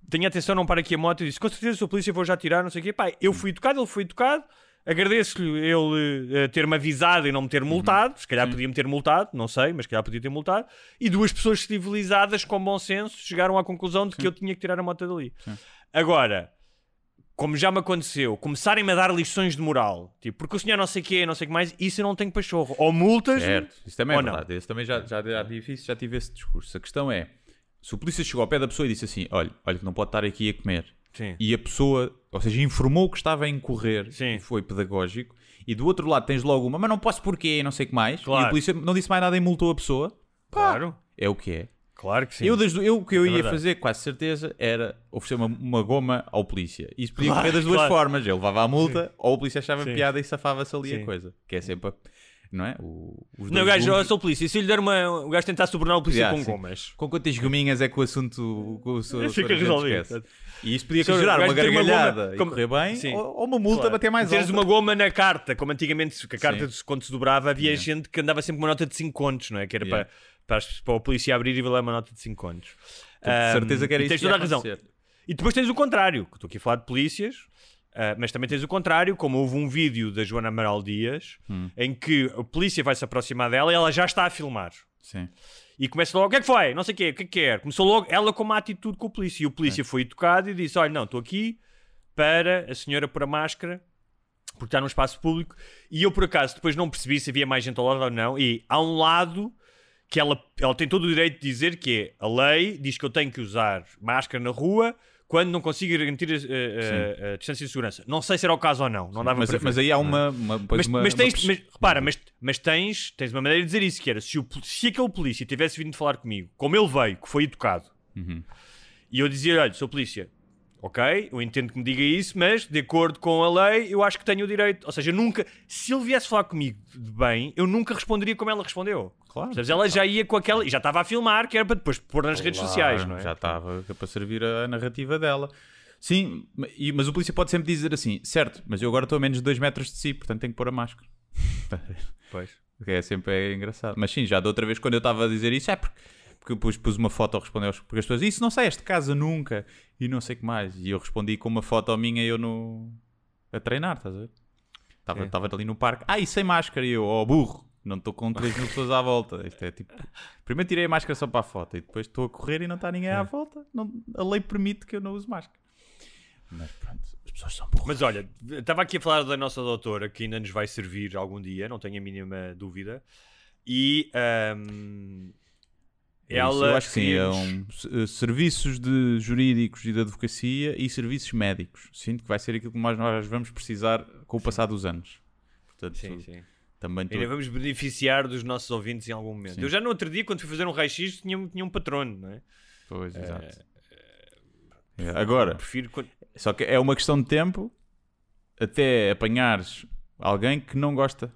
tenha atenção, não para aqui a moto. E disse, com certeza, se o polícia vou já tirar, não sei o quê. Pá, eu fui educado, ele foi educado, agradeço-lhe ele ter-me avisado e não me ter multado, se calhar podia-me ter multado, não sei, mas se calhar podia ter multado. E duas pessoas civilizadas, com bom senso, chegaram à conclusão de que eu tinha que tirar a moto dali. Sim. Agora, como já me aconteceu, começarem-me a dar lições de moral, tipo, porque o senhor não sei o que é, não sei o que mais, isso eu não tenho pachorro. Ou multas, certo, isso também é verdade. Isso também já tive esse discurso. A questão é, se o polícia chegou ao pé da pessoa e disse assim, olha que não pode estar aqui a comer, sim, e a pessoa, ou seja, informou que estava a incorrer, sim, foi pedagógico, e do outro lado tens logo uma, mas não posso porquê, não sei o que mais, claro, e a polícia não disse mais nada e multou a pessoa, pá, claro, é o que é. Claro que sim. O que eu ia fazer, quase certeza, era oferecer uma goma ao polícia. Isso podia correr das duas formas. Ele levava a multa, sim, ou o polícia achava piada e safava-se ali a coisa. Que é sempre... Não é? O gajo, eu sou polícia. E se lhe der uma... O gajo tentar subornar o polícia com gomas. Com quantas gominhas é que o assunto... Fica resolvido. E isso podia gerar uma gargalhada e correr bem, ou uma multa bater mais alta. Teres uma goma na carta, como antigamente, que a carta quando se dobrava, havia gente que andava sempre com uma nota de 5 contos, não é? Que era para o polícia abrir e valer uma nota de 5 contos. De certeza que era isso. Tens toda a razão. E depois tens o contrário, que estou aqui a falar de polícias, mas também tens o contrário, como houve um vídeo da Joana Amaral Dias, em que a polícia vai-se aproximar dela e ela já está a filmar. Sim. E começa logo, o que é que foi? Não sei o que é que quer? Começou logo ela com uma atitude com o polícia. E o polícia foi educado e disse, olha, não, estou aqui para a senhora pôr a máscara, porque está num espaço público. E eu, por acaso, depois não percebi se havia mais gente ao lado ou não. E há um lado... que ela tem todo o direito de dizer que é a lei diz que eu tenho que usar máscara na rua quando não consigo garantir a distância de segurança. Não sei se era o caso ou não. Não dava para ver. Mas aí há Mas tens uma maneira de dizer isso, que era se aquele polícia tivesse vindo falar comigo, como ele veio, que foi educado, e eu dizia, olha, sou polícia, ok, eu entendo que me diga isso, mas de acordo com a lei, eu acho que tenho o direito. Ou seja, nunca, se ele viesse falar comigo de bem, eu nunca responderia como ela respondeu. Claro. Portanto, ela já ia com aquela, e já estava a filmar, que era para depois pôr nas redes sociais, não é? Já estava para servir a narrativa dela. Sim, mas o polícia pode sempre dizer assim, certo, mas eu agora estou a menos de 2 metros de si, portanto tenho que pôr a máscara. Pois. É sempre engraçado. Mas sim, já da outra vez, quando eu estava a dizer isso, é porque depois pus uma foto a responder porque as pessoas, isso não saíste de casa nunca e não sei o que mais, e eu respondi com uma foto minha, eu no a treinar, estás a ver? Estava ali no parque, e sem máscara, e eu, burro, não estou com 3.000 pessoas à volta. Isto é tipo, primeiro tirei a máscara só para a foto e depois estou a correr e não está ninguém à volta, não, a lei permite que eu não use máscara, mas pronto, as pessoas são burras. Mas olha, estava aqui a falar da nossa doutora, que ainda nos vai servir algum dia, não tenho a mínima dúvida, e ela, eu acho que serviços de jurídicos e de advocacia e serviços médicos. Sinto que vai ser aquilo que mais nós vamos precisar com o passar dos anos. portanto sim, sim. Também ainda vamos beneficiar dos nossos ouvintes em algum momento. Sim. Eu já no outro dia, quando fui fazer um raio-x, tinha um patrono, não é? Pois, exato. Agora, prefiro quando... só que é uma questão de tempo até apanhares alguém que não gosta.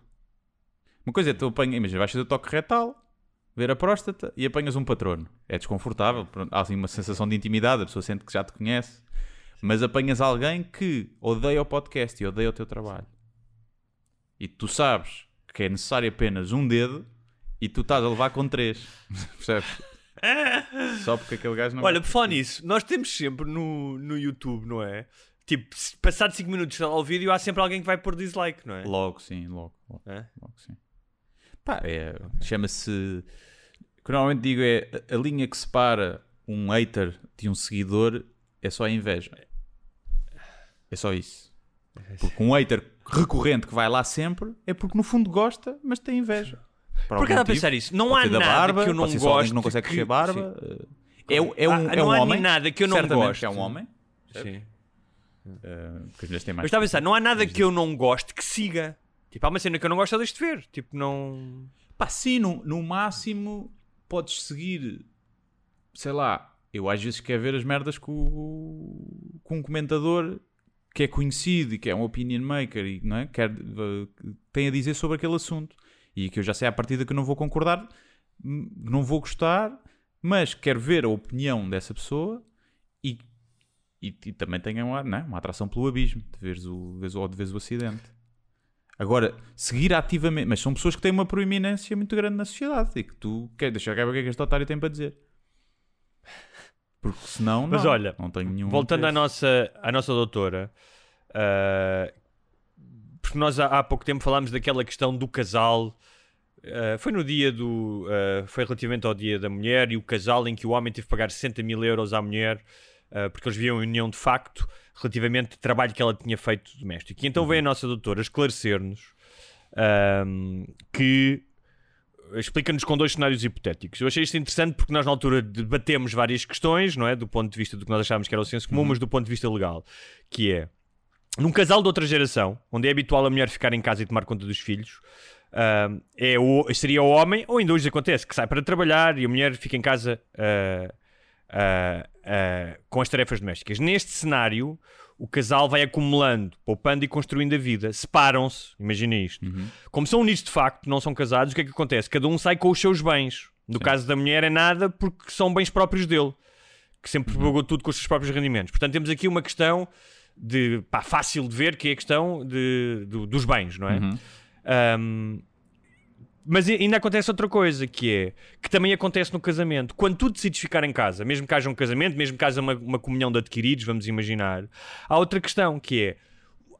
Uma coisa é tu apanhas, imagina, vais fazer o toque retal, ver a próstata e apanhas um patrono. É desconfortável, pronto, há assim uma sensação de intimidade, a pessoa sente que já te conhece. Mas apanhas alguém que odeia o podcast e odeia o teu trabalho. E tu sabes que é necessário apenas um dedo e tu estás a levar com 3. Percebes? Só porque aquele gajo não... Olha, por falar nisso, nós temos sempre no YouTube, não é? Tipo, passado 5 minutos ao vídeo, há sempre alguém que vai pôr dislike, não é? Logo, sim, logo. É? Logo, sim. Pá, chama-se... O que normalmente digo é a linha que separa um hater de um seguidor... É só a inveja. É só isso. Porque um hater recorrente que vai lá sempre é porque no fundo gosta, mas tem inveja. Porque dá a pensar isso. Não há nada barba, que eu não gosto. Que não consegue crescer barba. É um homem. Não há nada que eu não gosto. É um homem. Sim. Mas está a pensar, não há nada que eu não gosto que siga. Tipo, há uma cena que eu não gosto, eu deixo de ver. Tipo, não... Pá, sim, no máximo podes seguir, sei lá... Eu às vezes quero ver as merdas com um comentador que é conhecido e que é um opinion maker e não é? Tem a dizer sobre aquele assunto e que eu já sei à partida que não vou concordar, não vou gostar, mas quero ver a opinião dessa pessoa e também tenho uma atração pelo abismo, de vez o acidente. Agora, seguir ativamente, mas são pessoas que têm uma proeminência muito grande na sociedade e que tu queres deixar cá ver o que é que este otário tem para dizer. Porque senão, mas olha, não tenho nenhum voltando interesse. à nossa doutora, porque nós há pouco tempo falámos daquela questão do casal, foi no dia do foi relativamente ao dia da mulher e o casal em que o homem teve que pagar 60 mil euros à mulher, porque eles viam em união de facto relativamente ao trabalho que ela tinha feito doméstico. E então veio a nossa doutora esclarecer-nos que... Explica-nos com 2 cenários hipotéticos. Eu achei isto interessante porque nós na altura debatemos várias questões, não é? Do ponto de vista do que nós achávamos que era o senso comum, mas do ponto de vista legal, que é, num casal de outra geração, onde é habitual a mulher ficar em casa e tomar conta dos filhos, seria o homem, ou ainda hoje acontece, que sai para trabalhar e a mulher fica em casa com as tarefas domésticas. Neste cenário, o casal vai acumulando, poupando e construindo a vida. Separam-se, imagina isto. Como são unidos de facto, não são casados, o que é que acontece? Cada um sai com os seus bens. No caso da mulher é nada, porque são bens próprios dele, que sempre pagou tudo com os seus próprios rendimentos. Portanto, temos aqui uma questão de fácil de ver, que é a questão dos bens, não é? Mas ainda acontece outra coisa, que também acontece no casamento. Quando tu decides ficar em casa, mesmo que haja um casamento, mesmo que haja uma comunhão de adquiridos, vamos imaginar, há outra questão, que é,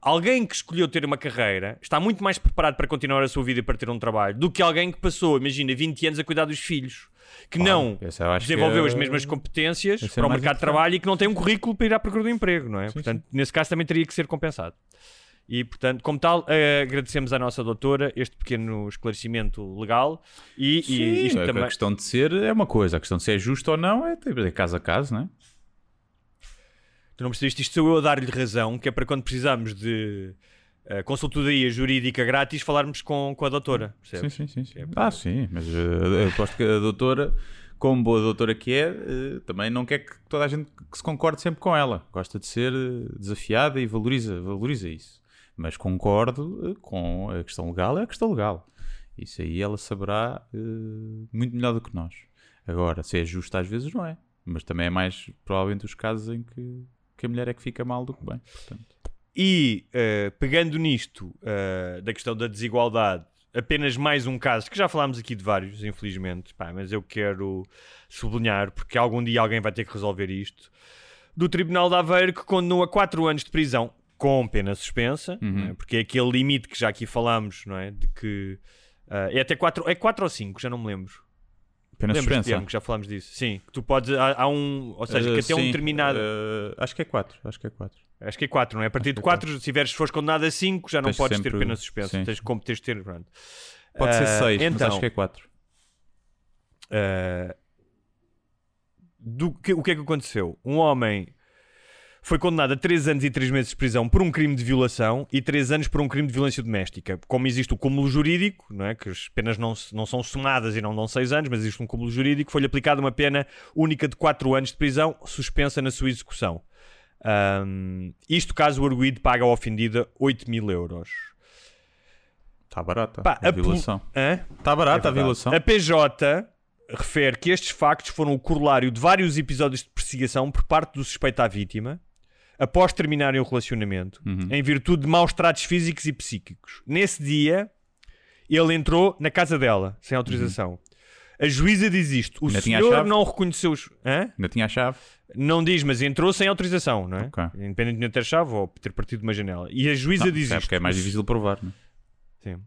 alguém que escolheu ter uma carreira está muito mais preparado para continuar a sua vida e para ter um trabalho, do que alguém que passou, imagina, 20 anos a cuidar dos filhos, que não desenvolveu as mesmas competências para o mercado de trabalho e que não tem um currículo para ir à procura do emprego, não é? Sim, portanto, sim. Nesse caso também teria que ser compensado. E, portanto, como tal, agradecemos à nossa doutora este pequeno esclarecimento legal. E, sim, e isto também... A questão de ser é uma coisa, a questão de ser justo ou não é caso a caso, não é? Tu não percebes isto, sou eu a dar-lhe razão, que é para quando precisamos de consultoria jurídica grátis, falarmos com a doutora. Percebes? Sim. É para... sim, mas eu aposto que a doutora, como boa doutora que é, também não quer que toda a gente que se concorde sempre com ela. Gosta de ser desafiada e valoriza isso. Mas concordo com a questão legal, é a questão legal. Isso aí ela saberá muito melhor do que nós. Agora, se é justo às vezes não é, mas também é mais provavelmente os casos em que a mulher é que fica mal do que bem. Portanto. E pegando nisto da questão da desigualdade, apenas mais um caso, que já falámos aqui de vários, infelizmente, mas eu quero sublinhar, porque algum dia alguém vai ter que resolver isto, do Tribunal de Aveiro, que condenou a 4 anos de prisão, com pena suspensa, né? Porque é aquele limite que já aqui falámos, não é? De que é até 4 ou 5, já não me lembro. Pena suspensa. Que já falámos disso. Sim, que tu podes, há um, ou seja, que até um determinado... Acho que é 4, não é? A partir de 4, se fores condenado a 5, já não podes ter pena suspensa. Sim. Tens como tens de ter, pronto. Pode ser 6, então, mas acho que é 4. O que é que aconteceu? Um homem... foi condenado a 3 anos e 3 meses de prisão por um crime de violação e 3 anos por um crime de violência doméstica. Como existe o cúmulo jurídico, não é? Que as penas não são somadas e não dão 6 anos, mas existe um cúmulo jurídico, foi-lhe aplicada uma pena única de 4 anos de prisão, suspensa na sua execução. Isto caso o arguido pague ao ofendido 8.000 euros. Está barata. Pá, a violação. Está barata a violação. A PJ refere que estes factos foram o corolário de vários episódios de perseguição por parte do suspeito à vítima após terminarem o relacionamento, em virtude de maus tratos físicos e psíquicos. Nesse dia, ele entrou na casa dela, sem autorização. A juíza diz isto. O ainda senhor não reconheceu os... Ainda tinha a chave? Não diz, mas entrou sem autorização, não é? Okay. Independentemente de ter chave ou ter partido de uma janela. E a juíza diz isto. Acho que é mais difícil de provar, não é? Sim.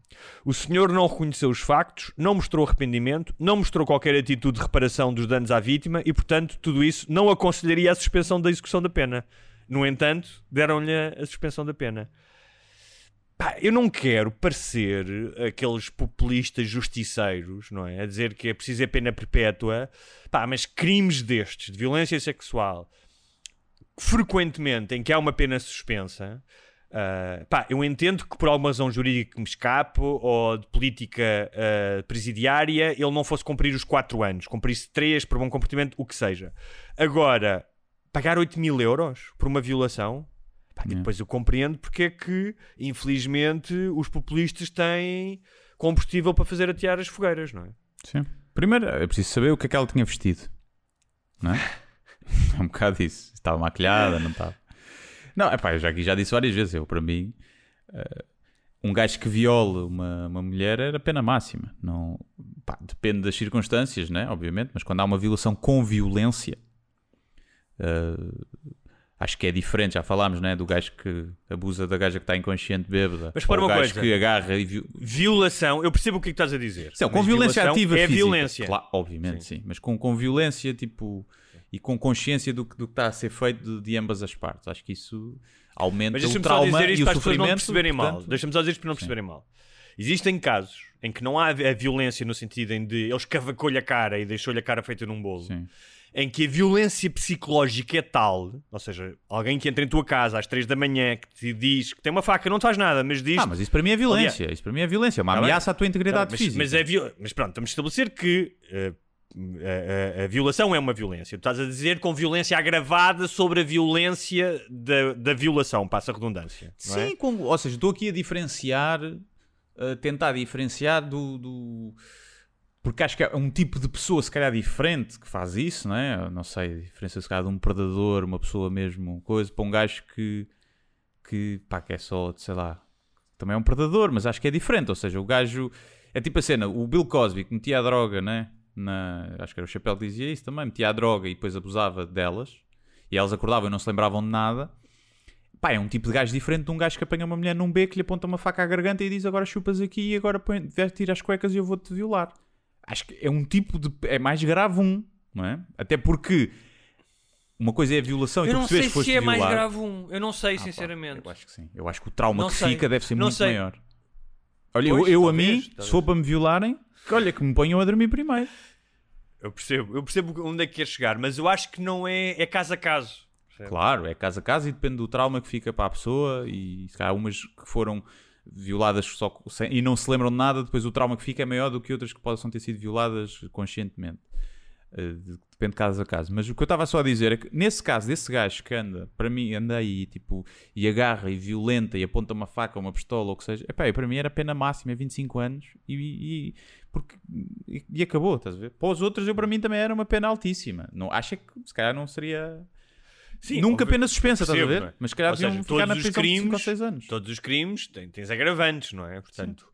O senhor não reconheceu os factos, não mostrou arrependimento, não mostrou qualquer atitude de reparação dos danos à vítima e, portanto, tudo isso não aconselharia a suspensão da execução da pena. No entanto, deram-lhe a suspensão da pena. Pá, eu não quero parecer aqueles populistas justiceiros, não é? A dizer que é preciso a pena perpétua. Pá, mas crimes destes, de violência sexual, frequentemente em que há uma pena suspensa... eu entendo que por alguma razão jurídica que me escape ou de política presidiária ele não fosse cumprir os 4 anos, cumprisse 3 por bom comportamento, o que seja. Agora, pagar 8.000 euros por uma violação, e depois eu compreendo porque é que infelizmente os populistas têm combustível para fazer atear as fogueiras, não é? Sim. Primeiro é preciso saber o que é que ela tinha vestido, não é? É um bocado isso. Estava maquilhada, não estava? Não, é pá, eu já disse várias vezes, para mim, um gajo que viole uma mulher era pena máxima. Não, pá, depende das circunstâncias, né? Obviamente, mas quando há uma violação com violência, acho que é diferente. Já falámos, né, do gajo que abusa da gaja que está inconsciente, bêbada. Mas para uma gajo coisa, que agarra e violação, eu percebo o que estás a dizer. Não, com violência ativa é física, violência. Claro, obviamente, sim. Mas com violência, tipo... E com consciência do que está a ser feito de ambas as partes. Acho que isso aumenta o trauma e o sofrimento. Mas deixa-me só dizer isto para as pessoas não perceberem mal. Deixa-me só dizer isto para não perceberem mal. Existem casos em que não há a violência no sentido em de ele escavacou-lhe a cara e deixou-lhe a cara feita num bolo. Sim. Em que a violência psicológica é tal, ou seja, alguém que entra em tua casa às 3 da manhã, que te diz que tem uma faca, não te faz nada, mas diz... mas isso para mim é violência. Isso para mim é violência. É uma ameaça à tua integridade física. Mas pronto, estamos a estabelecer que... A violação é uma violência. Tu estás a dizer com violência agravada sobre a violência da violação, passa a redundância. Sim, não é? Ou seja, estou aqui a diferenciar, a tentar diferenciar porque acho que é um tipo de pessoa, se calhar, diferente que faz isso, não é? Não sei, a diferença, se calhar, de um predador, uma pessoa mesmo, coisa, para um gajo que é só, sei lá, também é um predador, mas acho que é diferente. Ou seja, o gajo, é tipo a cena, o Bill Cosby que metia a droga, não é? Acho que era o Chapéu que dizia isso também, metia a droga e depois abusava delas e elas acordavam e não se lembravam de nada. Pá, é um tipo de gajo diferente de um gajo que apanha uma mulher num beco, lhe aponta uma faca à garganta e diz agora chupas aqui e agora tira as cuecas e eu vou-te violar. Acho que é um tipo de... é mais grave não é? Até porque uma coisa é a violação e tu percebes que foste violar. Eu não sei se é mais grave eu não sei, sinceramente. Pá, eu acho que sim. Eu acho que o trauma não que sei. Fica deve ser não muito sei. Maior. Olha, pois, eu talvez, a mim, talvez. Se for para me violarem... Olha, que me ponham a dormir primeiro. Eu percebo onde é que quer chegar, mas eu acho que não é... É caso a caso. Percebe? Claro, é caso a caso e depende do trauma que fica para a pessoa e se há umas que foram violadas só e não se lembram de nada, depois o trauma que fica é maior do que outras que possam ter sido violadas conscientemente. Depende de caso a caso. Mas o que eu estava só a dizer é que nesse caso, desse gajo que anda, para mim, anda aí, tipo, e agarra e violenta e aponta uma faca, uma pistola, ou o que seja, epá, para mim era pena máxima, é 25 anos e acabou, estás a ver? Para os outros, para mim também era uma pena altíssima. Não, acho que se calhar não seria... Sim, nunca pena suspensa, estás a ver? Não é? Mas se calhar deviam ficar na prisão de 5 ou 6 anos. Todos os crimes tens agravantes, não é? Portanto,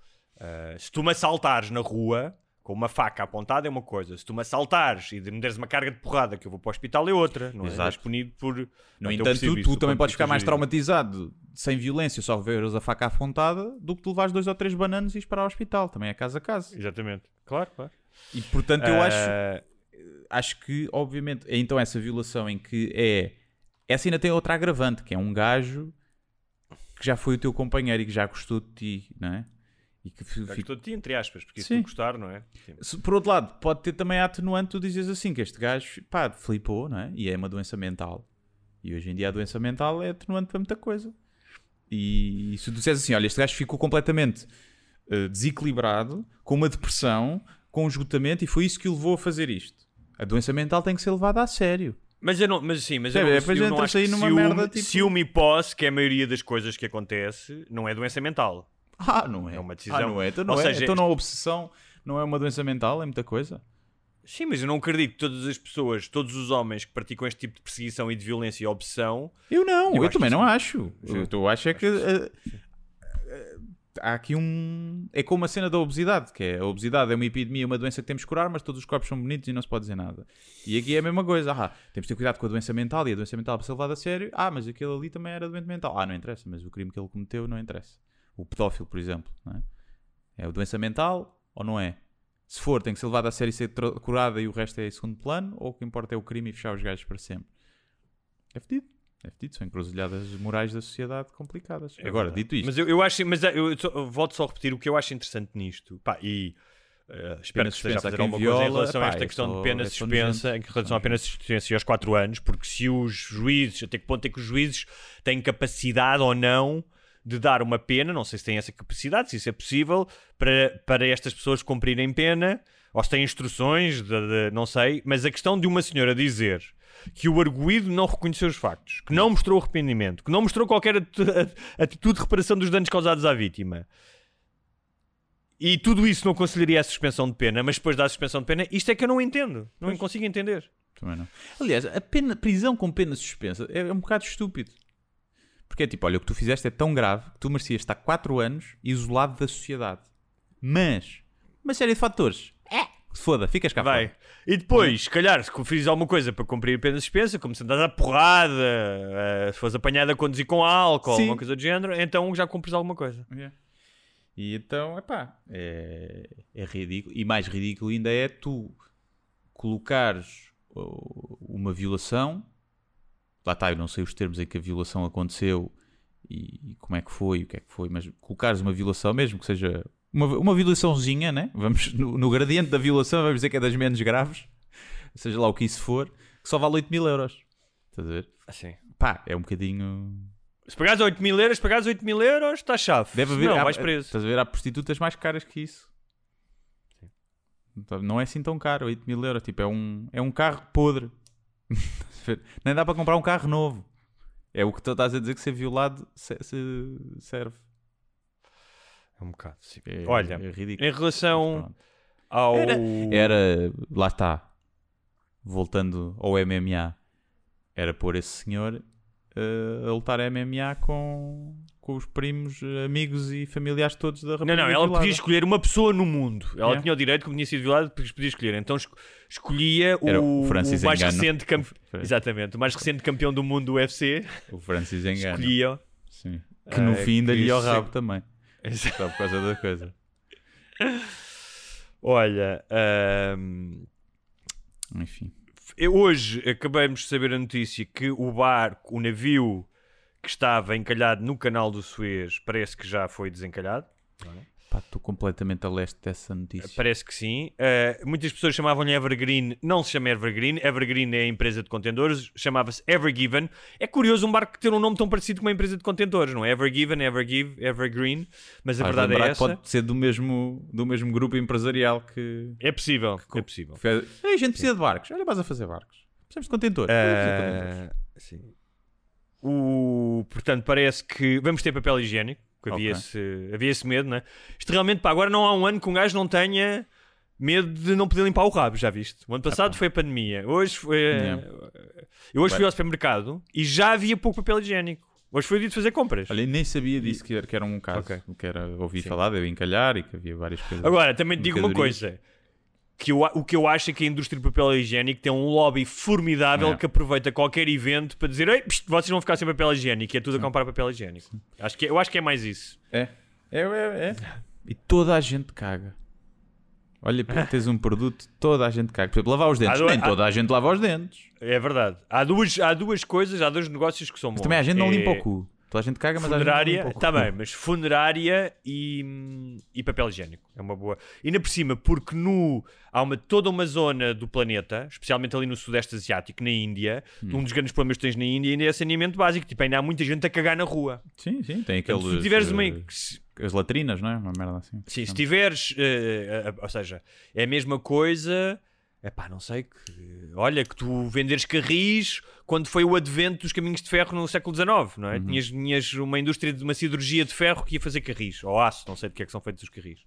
se tu me assaltares na rua... com uma faca apontada é uma coisa. Se tu me assaltares e me deres uma carga de porrada que eu vou para o hospital é outra. Não és punido por... No entanto, tu também podes ficar mais traumatizado sem violência, só veres a faca apontada, do que tu levares 2 ou 3 bananas e ires para o hospital. Também é caso a caso. Exatamente. Claro, claro. E, portanto, eu acho que, obviamente... É então essa violação em que é... Essa ainda tem outra agravante, que é um gajo que já foi o teu companheiro e que já gostou de ti, não é? E que estou de ti, entre aspas, porque isso não gostar, não é? Sim. Por outro lado, pode ter também atenuante, tu dizes assim, que este gajo, pá, flipou, não é? E é uma doença mental. E hoje em dia a doença mental é atenuante para muita coisa. E se tu disseres assim, olha, este gajo ficou completamente desequilibrado, com uma depressão, com um esgotamento, e foi isso que o levou a fazer isto. A doença mental tem que ser levada a sério. Mas eu não, mas sim, mas eu não acho que ciúme e posse, que é a maioria das coisas que acontece, não é doença mental. Ah, não é. É uma decisão. Ah, não é. Então não, seja, então não é obsessão, não é uma doença mental, é muita coisa. Sim, mas eu não acredito que todas as pessoas, todos os homens que praticam este tipo de perseguição e de violência e obsessão... Eu não, eu também não acho. Eu acho é que há aqui um... É como a cena da obesidade, que é a obesidade é uma epidemia, uma doença que temos que curar, mas todos os corpos são bonitos e não se pode dizer nada. E aqui é a mesma coisa. Ah, temos de ter cuidado com a doença mental e a doença mental para ser levada a sério. Ah, mas aquele ali também era doente mental. Ah, não interessa, mas o crime que ele cometeu não interessa. O pedófilo, por exemplo, não é? É a doença mental ou não é? Se for, tem que ser levado a sério e ser curada e o resto é em segundo plano, ou o que importa é o crime e fechar os gajos para sempre. É fedido. É fedido. São encruzilhadas morais da sociedade complicadas. É agora, verdade. Dito isto... Mas eu acho... Mas eu volto só a repetir o que eu acho interessante nisto. Pá, e espero que esteja a fazer alguma coisa em relação a esta questão de pena suspensa, em relação à pena suspensa aos 4 anos, porque se os juízes... Até que ponto é que os juízes têm capacidade ou não... de dar uma pena, não sei se tem essa capacidade, se isso é possível, para estas pessoas cumprirem pena, ou se têm instruções, não sei, mas a questão de uma senhora dizer que o arguído não reconheceu os factos, que não mostrou arrependimento, que não mostrou qualquer atitude de reparação dos danos causados à vítima, e tudo isso não aconselharia a suspensão de pena, mas depois da suspensão de pena, isto é que eu não entendo, não consigo entender. Também não. Aliás, a pena, prisão com pena suspensa é um bocado estúpido. Porque é tipo, olha, o que tu fizeste é tão grave que tu merecias estar 4 anos isolado da sociedade. Mas, uma série de fatores. Foda, ficas cá fora. E depois, se calhar, se fiz alguma coisa para cumprir a pena suspensa, como se andas à porrada, se fores apanhado a conduzir com álcool, alguma coisa do género, então já cumpres alguma coisa. Yeah. E então, epá, é ridículo. E mais ridículo ainda é tu colocares uma violação... Lá está, eu não sei os termos em que a violação aconteceu e como é que foi e o que é que foi, mas colocares uma violação, mesmo que seja uma violaçãozinha, né? Vamos, no gradiente da violação, vamos dizer que é das menos graves, seja lá o que isso for, que só vale 8.000 euros. Estás a ver? Assim. Pá, é um bocadinho... Se pagares 8.000 euros, pagares 8.000 euros, está chave. Deve haver, não, vais preso. Estás a ver, há prostitutas mais caras que isso. Sim. Não é assim tão caro, 8.000 euros, tipo, é um carro podre. Nem dá para comprar um carro novo. É o que tu estás a dizer, que ser violado se serve. É um bocado. Olha, é ridículo. Em relação ao... Lá está. Voltando ao MMA. Era pôr esse senhor a lutar MMA com os primos, amigos e familiares todos da rapariga. Não, ela violada. Podia escolher uma pessoa no mundo. Ela tinha o direito, como tinha sido violada, podia escolher. Então escolhia o Francis mais Ngannou. Recente campeão. Exatamente, o mais recente campeão do mundo do UFC. O Francis Ngannou. Escolhia. Sim. Que no fim ainda lhe ia ao rabo também. Exato. Só por causa da coisa. Olha. Enfim. Hoje acabamos de saber a notícia que o barco, o navio que estava encalhado no canal do Suez, parece que já foi desencalhado. Estou completamente a leste dessa notícia. Parece que sim. Muitas pessoas chamavam-lhe Evergreen. Não se chama Evergreen. Evergreen é a empresa de contentores. Chamava-se Evergiven. É curioso um barco que ter um nome tão parecido com uma empresa de contentores, não é? Evergiven, Evergive, Evergreen. Mas a verdade é essa. Pode ser do mesmo grupo empresarial que... É possível. É possível. A gente precisa de barcos. Olha, vais a fazer barcos. Precisamos de contentores. Sim. Portanto, parece que vamos ter papel higiênico, que havia esse medo, não é? Isto realmente, pá, agora não há um ano que um gajo não tenha medo de não poder limpar o rabo, já viste? O ano passado foi a pandemia, hoje foi... Eu hoje fui ao supermercado e já havia pouco papel higiênico. Hoje foi o dia de fazer compras. Olha, nem sabia disso, que era um caso, que era ouvi falar, de encalhar e que havia várias coisas. Agora, também te digo uma coisa... O que eu acho é que a indústria do papel higiênico tem um lobby formidável que aproveita qualquer evento para dizer: ei, vocês vão ficar sem papel higiênico, e é tudo a comprar papel higiênico. Eu acho que é mais isso. É. E toda a gente caga. Olha, para teres um produto, toda a gente caga. Por exemplo, lavar os dentes. Toda a gente lava os dentes. É verdade. Há duas coisas, há dois negócios que são bons. Mas também a gente não limpa o cu. Toda a gente caga, mas funerária, um está bem, mas funerária e papel higiênico é uma boa. Ainda por cima, porque no, há uma, toda uma zona do planeta, especialmente ali no Sudeste Asiático, na Índia, um dos grandes problemas que tens na Índia ainda é saneamento básico. Tipo, ainda há muita gente a cagar na rua. Sim, sim, tem aqueles... Então, se tiveres uma... As latrinas, não é? Uma merda assim. Sim, se tiveres... ou seja, é a mesma coisa... Epá, não sei, que olha, que tu venderes carris quando foi o advento dos caminhos de ferro no século XIX, não é? Uhum. Tinhas uma indústria de uma siderurgia de ferro que ia fazer carris, ou aço, não sei do que é que são feitos os carris.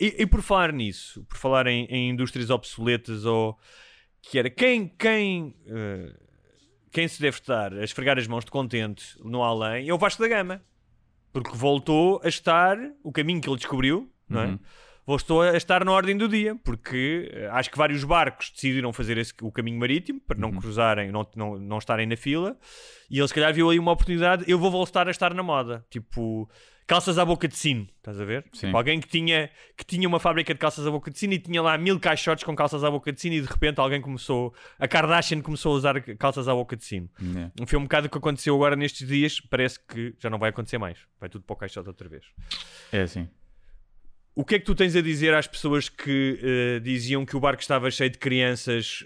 E por falar nisso, por falar em indústrias obsoletas, ou que era quem se deve estar a esfregar as mãos de contente no além é o Vasco da Gama, porque voltou a estar, o caminho que ele descobriu, não é? Estou a estar na ordem do dia, porque acho que vários barcos decidiram fazer o caminho marítimo para não cruzarem, não estarem na fila, e ele se calhar viu aí uma oportunidade. Eu vou voltar a estar na moda, tipo calças à boca de sino, estás a ver? Tipo, alguém que tinha uma fábrica de calças à boca de sino e tinha lá 1000 caixotes com calças à boca de sino, e de repente alguém começou, a Kardashian começou a usar calças à boca de sino. Foi um bocado o que aconteceu agora nestes dias, parece que já não vai acontecer mais, vai tudo para o caixote outra vez. É assim. O que é que tu tens a dizer às pessoas que diziam que o barco estava cheio de crianças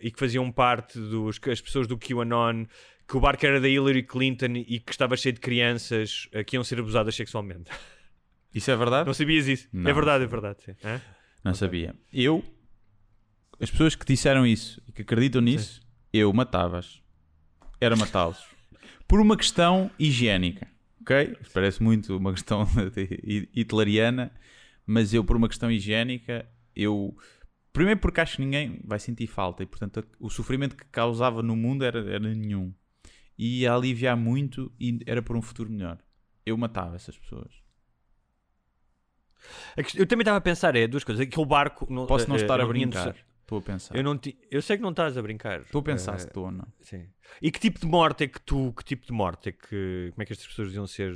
e que faziam parte das pessoas do QAnon, que o barco era da Hillary Clinton e que estava cheio de crianças que iam ser abusadas sexualmente? Isso é verdade? Não sabias isso? Não. É verdade. Sim. Não sabia. As pessoas que disseram isso e que acreditam nisso, sim, eu matava-as. Era matá-los. Por uma questão higiênica. Ok, parece muito uma questão hitleriana, mas eu, por uma questão higiênica, primeiro porque acho que ninguém vai sentir falta e, portanto, o sofrimento que causava no mundo era nenhum. E ia aliviar muito e era por um futuro melhor. Eu matava essas pessoas. Eu também estava a pensar, duas coisas. Aquele barco... Não, posso não estar a brincar. Estou a pensar. Eu sei que não estás a brincar. Estou a pensar se estou ou não. Sim. E que tipo de morte é que como é que estas pessoas deviam ser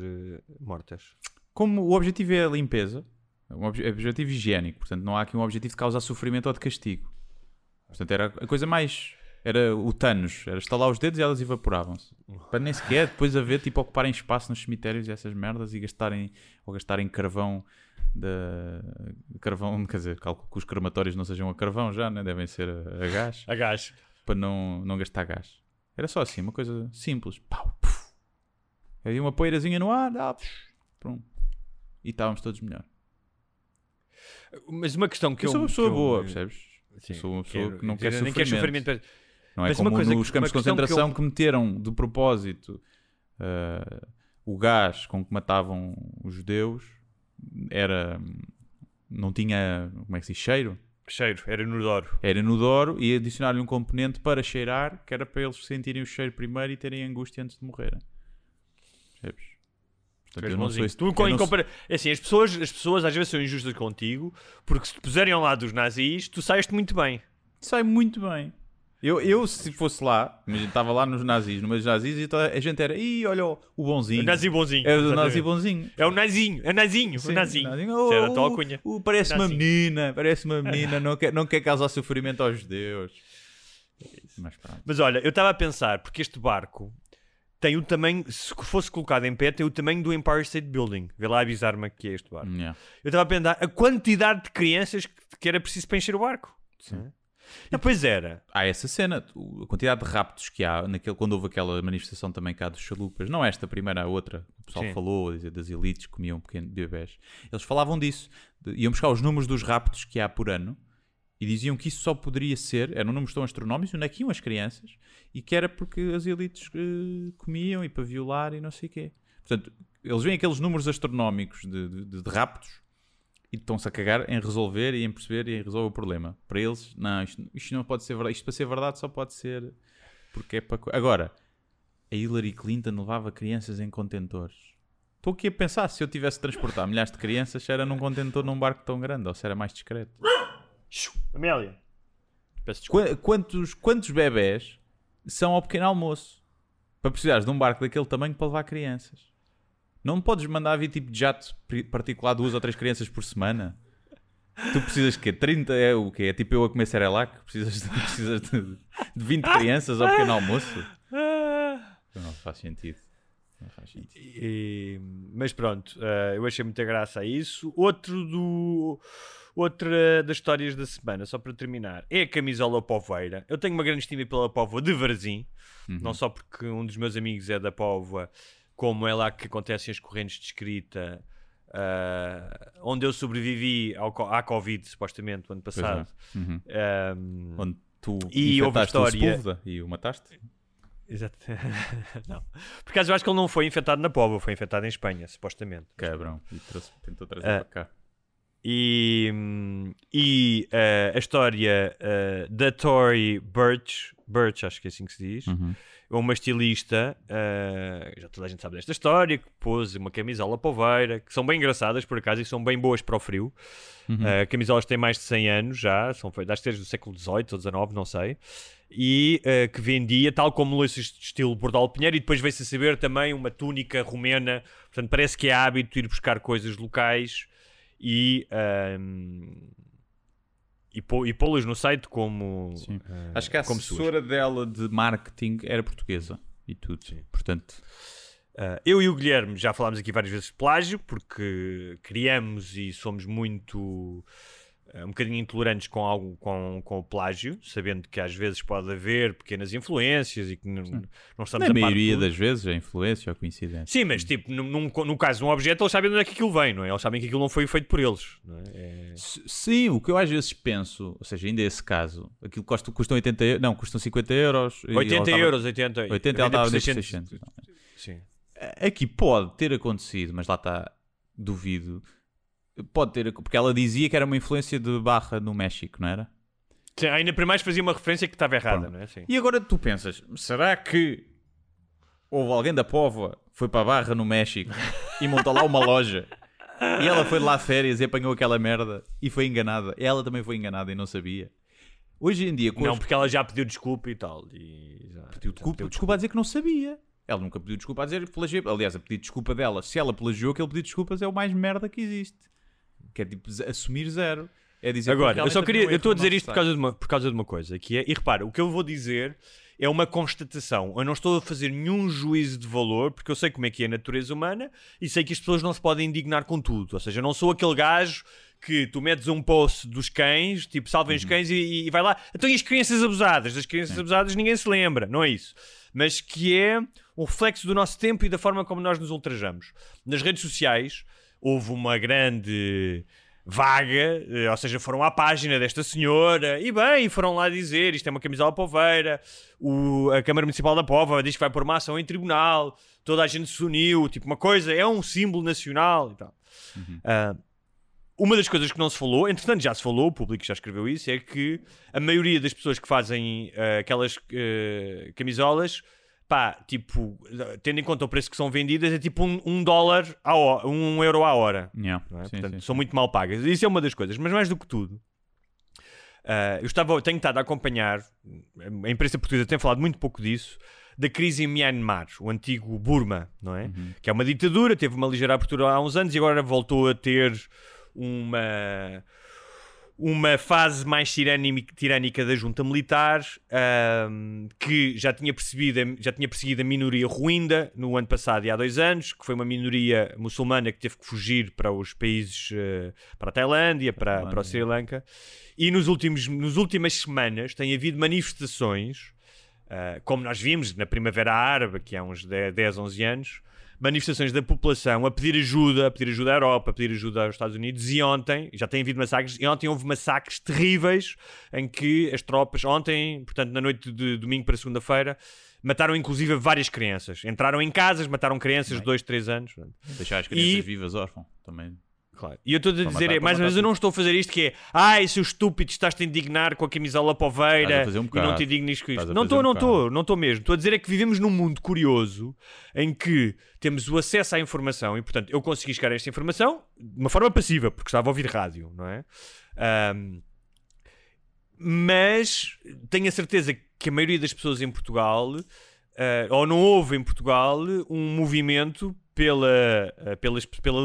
mortas? Como o objetivo é a limpeza, é um objetivo higiênico, portanto não há aqui um objetivo de causar sofrimento ou de castigo. Portanto era a coisa mais... Era o Thanos, era estalar os dedos e elas evaporavam-se. Para nem sequer depois haver, tipo, ocuparem espaço nos cemitérios e essas merdas e gastarem carvão... Carvão, quer dizer, calculo que os crematórios não sejam a carvão já, né? Devem ser a gás. A gás. Para não gastar gás. Era só assim, uma coisa simples. Pau, puf. Havia uma poeirazinha no ar. Pronto. E estávamos todos melhor. Mas uma questão que eu sou uma pessoa boa, percebes? Sim, eu sou uma pessoa que não quer sofrimento. Não é como nos campos de concentração que meteram de propósito o gás com que matavam os judeus. Não tinha, como é que se diz, cheiro, era inodoro. Era inodoro e adicionaram-lhe um componente para cheirar, que era para eles sentirem o cheiro primeiro e terem angústia antes de morrerem. Percebes? Portanto, eu não sou isso. Assim, as pessoas às vezes são injustas contigo, porque se te puserem ao lado dos nazis, tu saíste muito bem. Sai muito bem. Eu se fosse lá, estava lá nos nazis, no meio dos nazis, e a gente era, olha o bonzinho. O nazi bonzinho. É o nazi bonzinho. É o nazinho, é o nazinho. Parece uma menina, não quer causar sofrimento aos judeus. Mas olha, eu estava a pensar, porque este barco tem o tamanho, se fosse colocado em pé, tem o tamanho do Empire State Building. Vê lá avisar-me que é este barco. Eu estava a pensar a quantidade de crianças que era preciso para encher o barco. Sim. Não, pois era. Há essa cena, a quantidade de raptos que há, quando houve aquela manifestação também cá dos chalupas, não esta primeira, a outra, o pessoal falou, das elites que comiam pequenos bebés, eles falavam disso, iam buscar os números dos raptos que há por ano e diziam que isso só poderia ser, eram números tão astronómicos, onde é que iam as crianças, e que era porque as elites comiam e para violar e não sei o quê. Portanto, eles veem aqueles números astronómicos de raptos e estão-se a cagar em resolver e em perceber e em resolver o problema. Para eles, não, isto não pode ser verdade. Isto para ser verdade só pode ser porque é para... Agora, a Hillary Clinton levava crianças em contentores. Estou aqui a pensar, se eu tivesse de transportar milhares de crianças, se era num contentor num barco tão grande ou se era mais discreto. Amélia, peço desculpa. Quantos bebés são ao pequeno almoço para precisares de um barco daquele tamanho para levar crianças? Não podes mandar vir tipo de jato particular 2 ou 3 crianças por semana? Tu precisas de quê? 30 é o quê? É tipo eu a comer Cerelac? Precisas de 20 crianças ao pequeno almoço? faz sentido. Não faz sentido. Mas pronto, eu achei muita graça a isso. Outra das histórias da semana, só para terminar, é a camisola povoeira. Eu tenho uma grande estima pela Póvoa de Varzim, não só porque um dos meus amigos é da Póvoa, como é lá que acontecem as correntes de escrita, onde eu sobrevivi à Covid, supostamente, o ano passado. Onde tu infectaste o Sepúlveda e o mataste? Exato. Não. Por acaso eu acho que ele não foi infectado na Póvoa, foi infectado em Espanha, supostamente. Cabrão, e tentou trazer para cá. A história da Tory Burch, acho que é assim que se diz, uma estilista, já toda a gente sabe desta história, que pôs uma camisola poveira, que são bem engraçadas por acaso e que são bem boas para o frio. Camisolas têm mais de 100 anos já, são feitas desde o século XVIII ou XIX, não sei, e que vendia, tal como lenços de estilo Bordal Pinheiro, e depois veio-se a saber também uma túnica romena, portanto parece que é hábito ir buscar coisas locais e pô-las no site como... acho que a assessora dela de marketing era portuguesa e tudo. Sim. Portanto, eu e o Guilherme já falámos aqui várias vezes de plágio, porque criamos e somos muito... um bocadinho intolerantes com o plágio, sabendo que às vezes pode haver pequenas influências e que não estamos a par. Na maioria das vezes é influência ou coincidência. Sim, mas tipo, no caso de um objeto, eles sabem de onde é que aquilo vem, não é? Eles sabem que aquilo não foi feito por eles, não é? Sim, o que eu às vezes penso, ou seja, ainda esse caso, aquilo custa 80€, não, custam 50€. 80€, ela estava 600. Sim. Aqui pode ter acontecido, mas lá está, duvido. Pode ter, porque ela dizia que era uma influência de barra no México, não era? Sim, ainda para mais fazia uma referência que estava errada, não é? Sim. E agora tu pensas, será que houve alguém da Póvoa, foi para a Barra no México e montou lá uma loja e ela foi lá a férias e apanhou aquela merda e foi enganada? Ela também foi enganada e não sabia. Hoje em dia... porque ela já pediu desculpa e tal. Pediu desculpa a dizer que não sabia. Ela nunca pediu desculpa a dizer que plagiou. Aliás, a pedir desculpa dela, se ela plagiou, que ele pediu desculpas é o mais merda que existe. Que é tipo assumir zero. É dizer agora, eu estou a dizer isto por causa de uma coisa que é, e repara, o que eu vou dizer é uma constatação. Eu não estou a fazer nenhum juízo de valor, porque eu sei como é que é a natureza humana e sei que as pessoas não se podem indignar com tudo. Ou seja, eu não sou aquele gajo que tu metes um post dos cães, tipo, salvem os cães e vai lá. Então e as crianças abusadas? Das crianças abusadas ninguém se lembra, não é isso. Mas que é um reflexo do nosso tempo e da forma como nós nos ultrajamos. Nas redes sociais houve uma grande vaga, ou seja, foram à página desta senhora e bem, foram lá dizer isto é uma camisola poveira, a Câmara Municipal da Póvoa diz que vai pôr uma ação em tribunal, toda a gente se uniu, tipo uma coisa, é um símbolo nacional e tal. Uma das coisas que não se falou, entretanto já se falou, o público já escreveu isso, é que a maioria das pessoas que fazem aquelas camisolas, pá, tipo, tendo em conta o preço que são vendidas, é tipo €1 à hora. Yeah, não é? Sim, portanto, sim, são muito mal pagas. Isso é uma das coisas, mas mais do que tudo, eu tenho estado a acompanhar, a imprensa portuguesa tem falado muito pouco disso, da crise em Myanmar, o antigo Burma, não é? Que é uma ditadura, teve uma ligeira abertura há uns anos e agora voltou a ter uma fase mais tirânica da junta militar, que já tinha perseguido a minoria ruinda no ano passado e há 2 anos, que foi uma minoria muçulmana que teve que fugir para os países, para a Tailândia, para o Sri Lanka, e nos últimas semanas tem havido manifestações, como nós vimos na Primavera Árabe, que há uns 10, 11 anos, manifestações da população a pedir ajuda à Europa, a pedir ajuda aos Estados Unidos, e ontem, já tem havido massacres, e ontem houve massacres terríveis em que as tropas, ontem, portanto na noite de domingo para segunda-feira, mataram inclusive várias crianças, entraram em casas, mataram crianças de 2, 3 anos. Deixar as crianças vivas órfãos também. Claro. E eu estou a dizer, mais ou menos, eu não estou a fazer isto que é, seu estúpido, estás-te a indignar com a camisola poveira e não te indignes com isto. Não estou mesmo. Estou a dizer é que vivemos num mundo curioso em que temos o acesso à informação e, portanto, eu consegui chegar a esta informação de uma forma passiva, porque estava a ouvir rádio, não é? Mas tenho a certeza que a maioria das pessoas em Portugal ou não houve em Portugal um movimento pela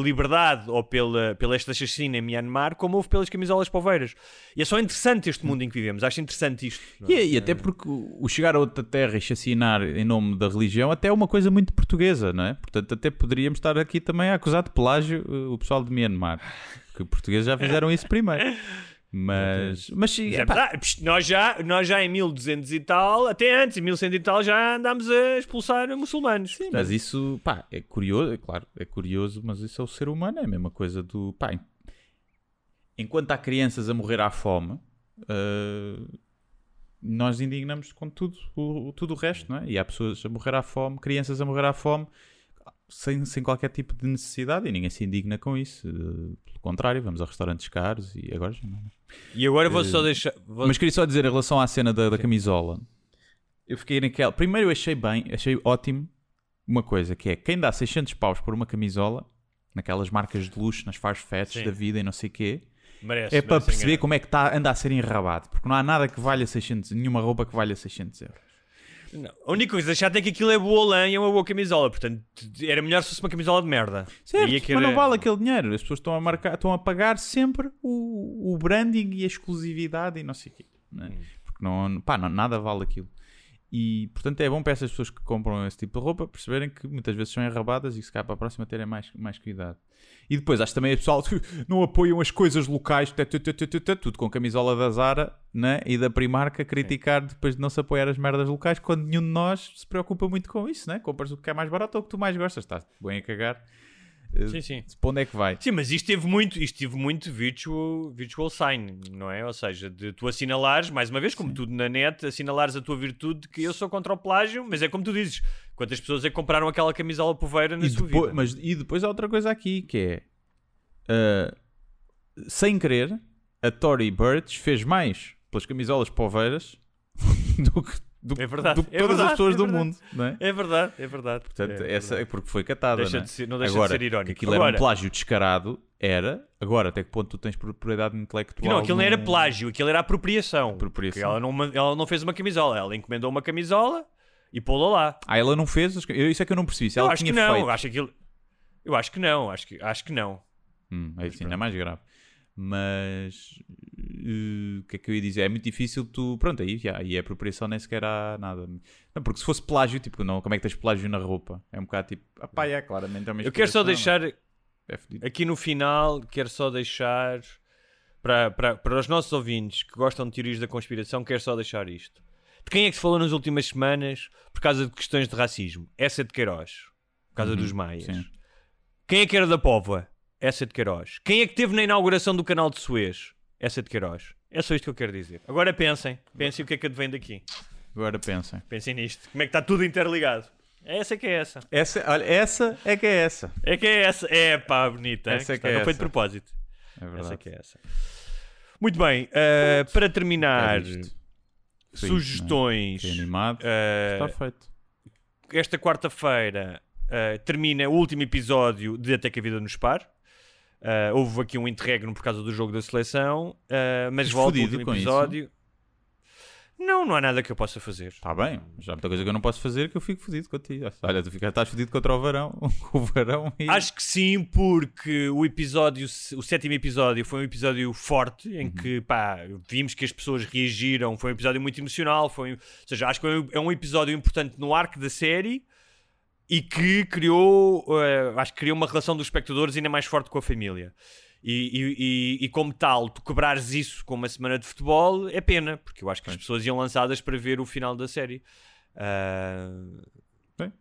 liberdade ou pela esta chacina em Myanmar, como houve pelas camisolas poveiras. E é só interessante este mundo em que vivemos, acho interessante isto. E até porque o chegar a outra terra e chacinar em nome da religião até é uma coisa muito portuguesa, não é? Portanto, até poderíamos estar aqui também a acusar de plágio o pessoal de Myanmar, porque os portugueses já fizeram isso primeiro. Mas nós já em 1200 e tal, até antes, em 1100 e tal, já andámos a expulsar muçulmanos. Sim, mas isso, pá, é curioso, é claro, é curioso, mas isso é o ser humano, é a mesma coisa do, pá, enquanto há crianças a morrer à fome, nós indignamos com tudo o resto, não é? E há pessoas a morrer à fome, crianças a morrer à fome, sem qualquer tipo de necessidade, e ninguém se indigna com isso. Pelo contrário, vamos a restaurantes caros e agora já não. E agora vou só deixar... Mas queria só dizer, em relação à cena da camisola, eu fiquei naquela... Primeiro eu achei ótimo uma coisa, que é quem dá 600 paus por uma camisola, naquelas marcas de luxo, nas fast fashion da vida e não sei o quê, merece, é para perceber enganar. Como é que anda a ser enrabado, porque não há nada que valha 600, nenhuma roupa que valha 600€. Não. A única coisa chata é que aquilo é boa lã e é uma boa camisola, portanto era melhor se fosse uma camisola de merda. Certo, mas não vale aquele dinheiro, as pessoas estão a pagar sempre o branding e a exclusividade e não sei o quê, não é? Porque não, nada vale aquilo. E portanto é bom para essas pessoas que compram esse tipo de roupa perceberem que muitas vezes são enrabadas e que se cá para a próxima terem mais cuidado. E depois acho também o pessoal não apoiam as coisas locais, tudo com camisola da Zara, né? E da Primark a criticar depois de não se apoiar as merdas locais, quando nenhum de nós se preocupa muito com isso, né? Compras o que é mais barato ou o que tu mais gostas, estás bem a cagar. Sim. Para onde é que vai? Sim, mas isto teve muito virtual sign, não é? Ou seja, de tu assinalares, mais uma vez, como tudo na net, assinalares a tua virtude, que eu sou contra o plágio, mas é como tu dizes, quantas pessoas é que compraram aquela camisola poveira na sua vida? Mas, e depois há outra coisa aqui, que é... sem querer, a Tory Burch fez mais pelas camisolas poveiras do que todas as pessoas do mundo, não é? É verdade. Portanto, essa é porque foi catada, deixa não é? Não deixa de ser irónico. Aquilo era um plágio descarado, era. Agora, até que ponto tu tens propriedade intelectual? Não, aquilo não era plágio, aquilo era apropriação. Ela não fez uma camisola, ela encomendou uma camisola e pô-la lá. Ela não fez? Isso é que eu não percebi. Eu acho que não. É isso, ainda é mais grave. Mas o que é que eu ia dizer? É muito difícil tu... Pronto, aí a apropriação nem sequer há nada. Não, porque se fosse plágio, tipo, não, como é que tens plágio na roupa? É um bocado tipo... claramente é uma inspiração. Eu quero só deixar... Aqui no final, quero só deixar... Para os nossos ouvintes que gostam de teorias da conspiração, quero só deixar isto. De quem é que se falou nas últimas semanas por causa de questões de racismo? Eça de Queiroz. Por causa dos maias. Sim. Quem é que era da Póvoa? Eça de Queiroz. Quem é que teve na inauguração do canal de Suez? Eça de Queiroz. É só isto que eu quero dizer. Agora pensem o que é que advém daqui. Agora pensem nisto. Como é que está tudo interligado? Essa é que é essa. Olha, essa é que é essa. É que é essa. É pá, bonita. Essa é que é essa. Não foi de propósito. É verdade. Essa é que é essa. Muito bem. Para terminar, sugestões. Sim, animado. Está feito. Esta quarta-feira termina o último episódio de Até que a Vida nos Pare. Houve aqui um interregno por causa do jogo da seleção, mas volta ao último episódio. Não há nada que eu possa fazer. Está bem, já há muita coisa que eu não posso fazer, que eu fico fodido contigo. Olha, estás fodido contra o Varão. Acho que sim, porque o sétimo episódio foi um episódio forte, em que vimos que as pessoas reagiram. Foi um episódio muito emocional. Ou seja, acho que é um episódio importante no arco da série. E que criou uma relação dos espectadores ainda mais forte com a família. E como tal, tu quebrares isso com uma semana de futebol é pena, porque eu acho que as pessoas iam lançadas para ver o final da série.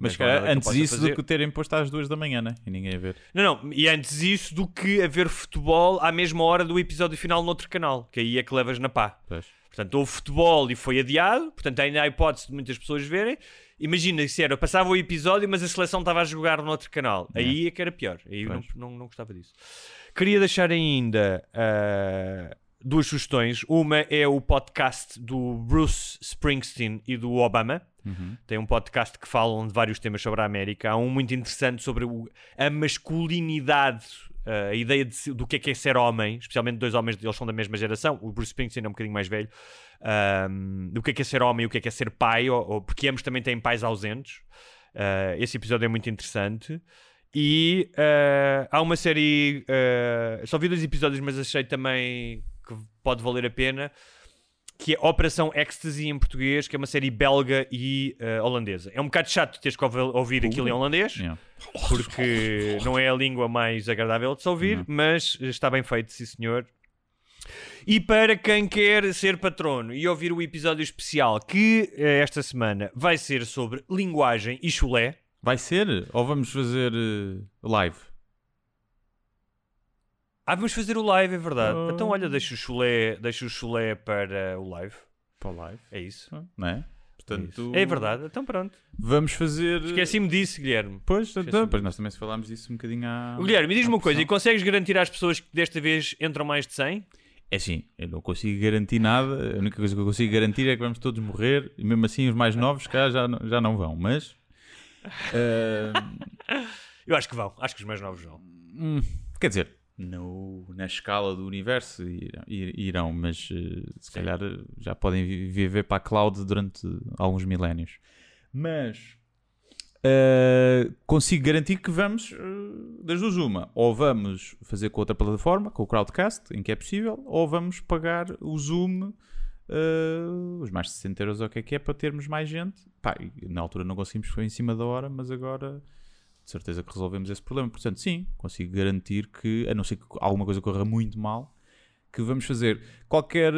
Mas cara, antes isso do que terem posto às 2 da manhã, né? E ninguém a ver. Não, e antes isso do que haver futebol à mesma hora do episódio final noutro canal, que aí é que levas na pá. Pois. Portanto, houve futebol e foi adiado, portanto ainda há hipótese de muitas pessoas verem. Imagina, se era, passava o episódio, mas a seleção estava a jogar no outro canal. É. Aí é que era pior. Aí não gostava disso. Queria deixar ainda 2 sugestões. Uma é o podcast do Bruce Springsteen e do Obama. Tem um podcast que falam de vários temas sobre a América. Há um muito interessante sobre a masculinidade a ideia do que é ser homem, especialmente dois homens, eles são da mesma geração, o Bruce Springsteen é um bocadinho mais velho, do que é ser homem e o que é ser pai, porque ambos também têm pais ausentes. Esse episódio é muito interessante. E há uma série, só vi 2 episódios, mas achei também que pode valer a pena, que é Operação Ecstasy em português, que é uma série belga e holandesa. É um bocado chato teres que ouvir aquilo em holandês, porque não é a língua mais agradável de se ouvir, mas está bem feito, sim senhor. E para quem quer ser patrono e ouvir o episódio especial, que esta semana vai ser sobre linguagem e chulé. Vai ser? Ou vamos fazer live? Vamos fazer o live, é verdade. Então, olha, deixa o chulé para o live. Para o live. É isso. Não é? Portanto, é verdade. Então, pronto. Vamos fazer... Esqueci-me disso, Guilherme. Pois, então, nós também falámos disso um bocadinho à... Guilherme, diz-me uma coisa. E consegues garantir às pessoas que desta vez entram mais de 100? É assim, eu não consigo garantir nada. A única coisa que eu consigo garantir é que vamos todos morrer. E mesmo assim, os mais novos, cá, já não vão. Mas... eu acho que vão. Acho que os mais novos vão. Quer dizer... na escala do universo irão, mas se calhar já podem viver para a cloud durante alguns milénios, mas consigo garantir que vamos das duas uma, ou vamos fazer com outra plataforma, com o Crowdcast, em que é possível, ou vamos pagar o Zoom, os mais de 60 euros ou o que é, para termos mais gente. Na altura não conseguimos, foi em cima da hora, mas agora... de certeza que resolvemos esse problema. Portanto, sim, consigo garantir que, a não ser que alguma coisa corra muito mal, que vamos fazer qualquer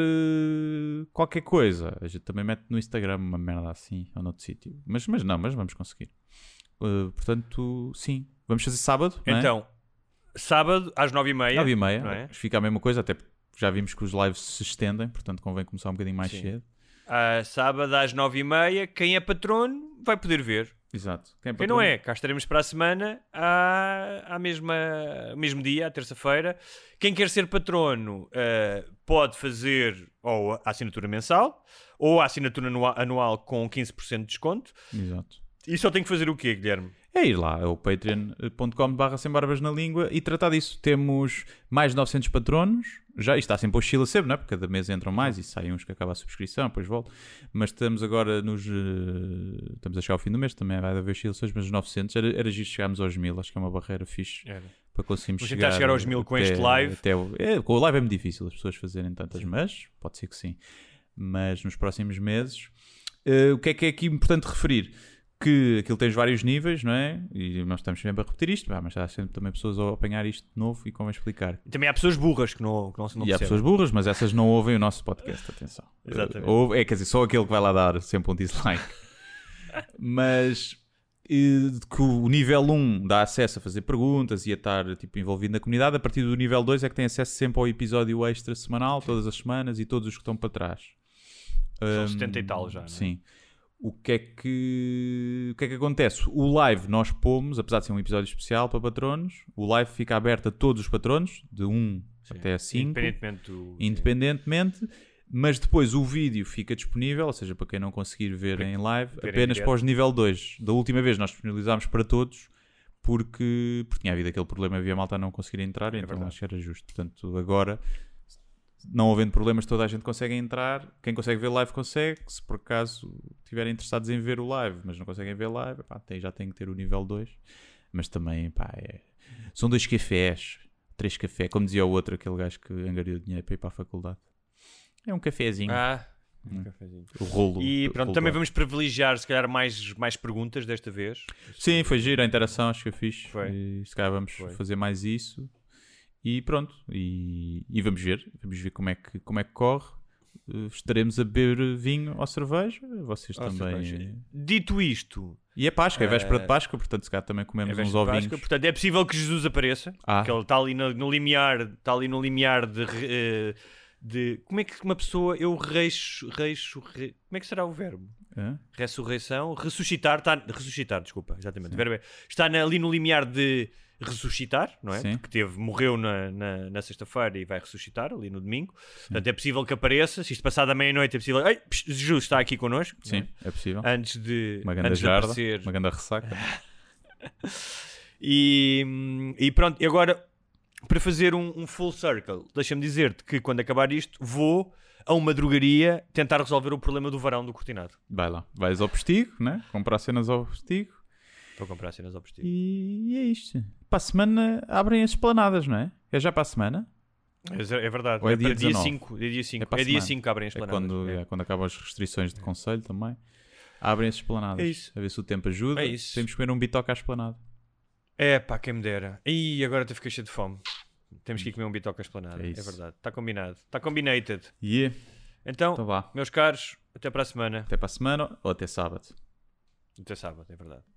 coisa. A gente também mete no Instagram uma merda assim, ou noutro sítio. Mas vamos conseguir. Portanto, sim. Vamos fazer sábado, não é? Então, sábado às 9h30. 9h30, não é? Fica a mesma coisa, até porque já vimos que os lives se estendem, portanto convém começar um bocadinho mais cedo. Sábado às 9h30, quem é patrono vai poder ver. Exato. Quem não é, cá estaremos para a semana, ao mesmo dia, à terça-feira. Quem quer ser patrono pode fazer ou a assinatura mensal ou a assinatura anual com 15% de desconto. Exato. E só tem que fazer o quê, Guilherme? É ir lá, é o patreon.com/sembarbasnalingua e tratar disso. Temos mais de 900 patronos. Já, isto está sempre oscila sempre, não é? Porque cada mês entram mais e saem uns que acaba a subscrição, depois volta. Mas estamos agora nos... estamos a chegar ao fim do mês, também vai haver oscilações, mas os 900, era giro chegarmos aos 1000, acho que é uma barreira fixe para conseguirmos chegar... Vou tentar chegar aos 1000 com este live. Com o live é muito difícil as pessoas fazerem tantas, mas pode ser que sim. Mas nos próximos meses... o que é aqui importante referir? Que aquilo tens vários níveis, não é? E nós estamos sempre a repetir isto, mas há sempre também pessoas a apanhar isto de novo e como explicar. E também há pessoas burras que não percebem. Há pessoas burras, mas essas não ouvem o nosso podcast, atenção. Exatamente. Quer dizer, só aquele que vai lá dar sempre um dislike. Mas que o nível 1 dá acesso a fazer perguntas e a estar envolvido na comunidade, a partir do nível 2 é que tem acesso sempre ao episódio extra semanal, todas as semanas, e todos os que estão para trás. São 70 e tal já, não é? Sim. O que é que acontece? O live nós pomos, apesar de ser um episódio especial para patronos, o live fica aberto a todos os patronos, de 1 até a 5, independentemente, mas depois o vídeo fica disponível, ou seja, para quem não conseguir ver em live, apenas para os nível 2. Da última vez nós disponibilizámos para todos, porque tinha havido aquele problema, havia malta a não conseguir entrar, então acho que era justo. Portanto, agora... não havendo problemas, toda a gente consegue entrar. Quem consegue ver live consegue. Se por acaso estiverem interessados em ver o live, mas não conseguem ver live, já tem que ter o nível 2. Mas também, são 2 cafés, 3 cafés, como dizia o outro, aquele gajo que angariou dinheiro para ir para a faculdade. É um cafezinho. Um cafezinho. O rolo. E pronto, também vamos privilegiar, se calhar, mais perguntas desta vez. Sim, foi giro a interação, acho que é fixe. E, se calhar vamos fazer mais isso. E pronto, e vamos ver como é que corre. Estaremos a beber vinho ou cerveja, vocês também. Cerveja. Dito isto... E é Páscoa, é véspera de Páscoa, portanto se calhar também comemos uns ovinhos. Portanto, é possível que Jesus apareça, que ele está ali no limiar de... Como é que uma pessoa... como é que será o verbo? Ressurreição? Ressuscitar, desculpa, exatamente. O verbo está ali no limiar de... ressuscitar, não é? Sim. Porque morreu na sexta-feira e vai ressuscitar ali no domingo. Sim. Portanto, é possível que apareça. Se isto passar da meia-noite, é possível... Jesus está aqui connosco. Sim, é possível. Antes de aparecer... Uma grande ressaca. E pronto, e agora... para fazer um full circle. Deixa-me dizer-te que quando acabar isto vou a uma drogaria tentar resolver o problema do varão do cortinado. Vai lá, vais ao Postigo, né? Comprar cenas ao Postigo. Vou comprar cenas ao Postigo. E é isto. Para a semana abrem as planadas, não é? É já para a semana? É verdade. Ou é dia 5. É dia 5 que abrem as planadas. É quando acabam as restrições de conselho também. Abrem as planadas. É isso. A ver se o tempo ajuda. É isso. Temos que comer um bitoca à esplanada. É pá, quem me dera. E agora até fiquei cheio de fome. Temos que ir comer um bitoca esplanado. É verdade. Está combinado. Está combinated. Yeah. Então, meus caros, até para a semana. Até para a semana ou até sábado. Até sábado, é verdade.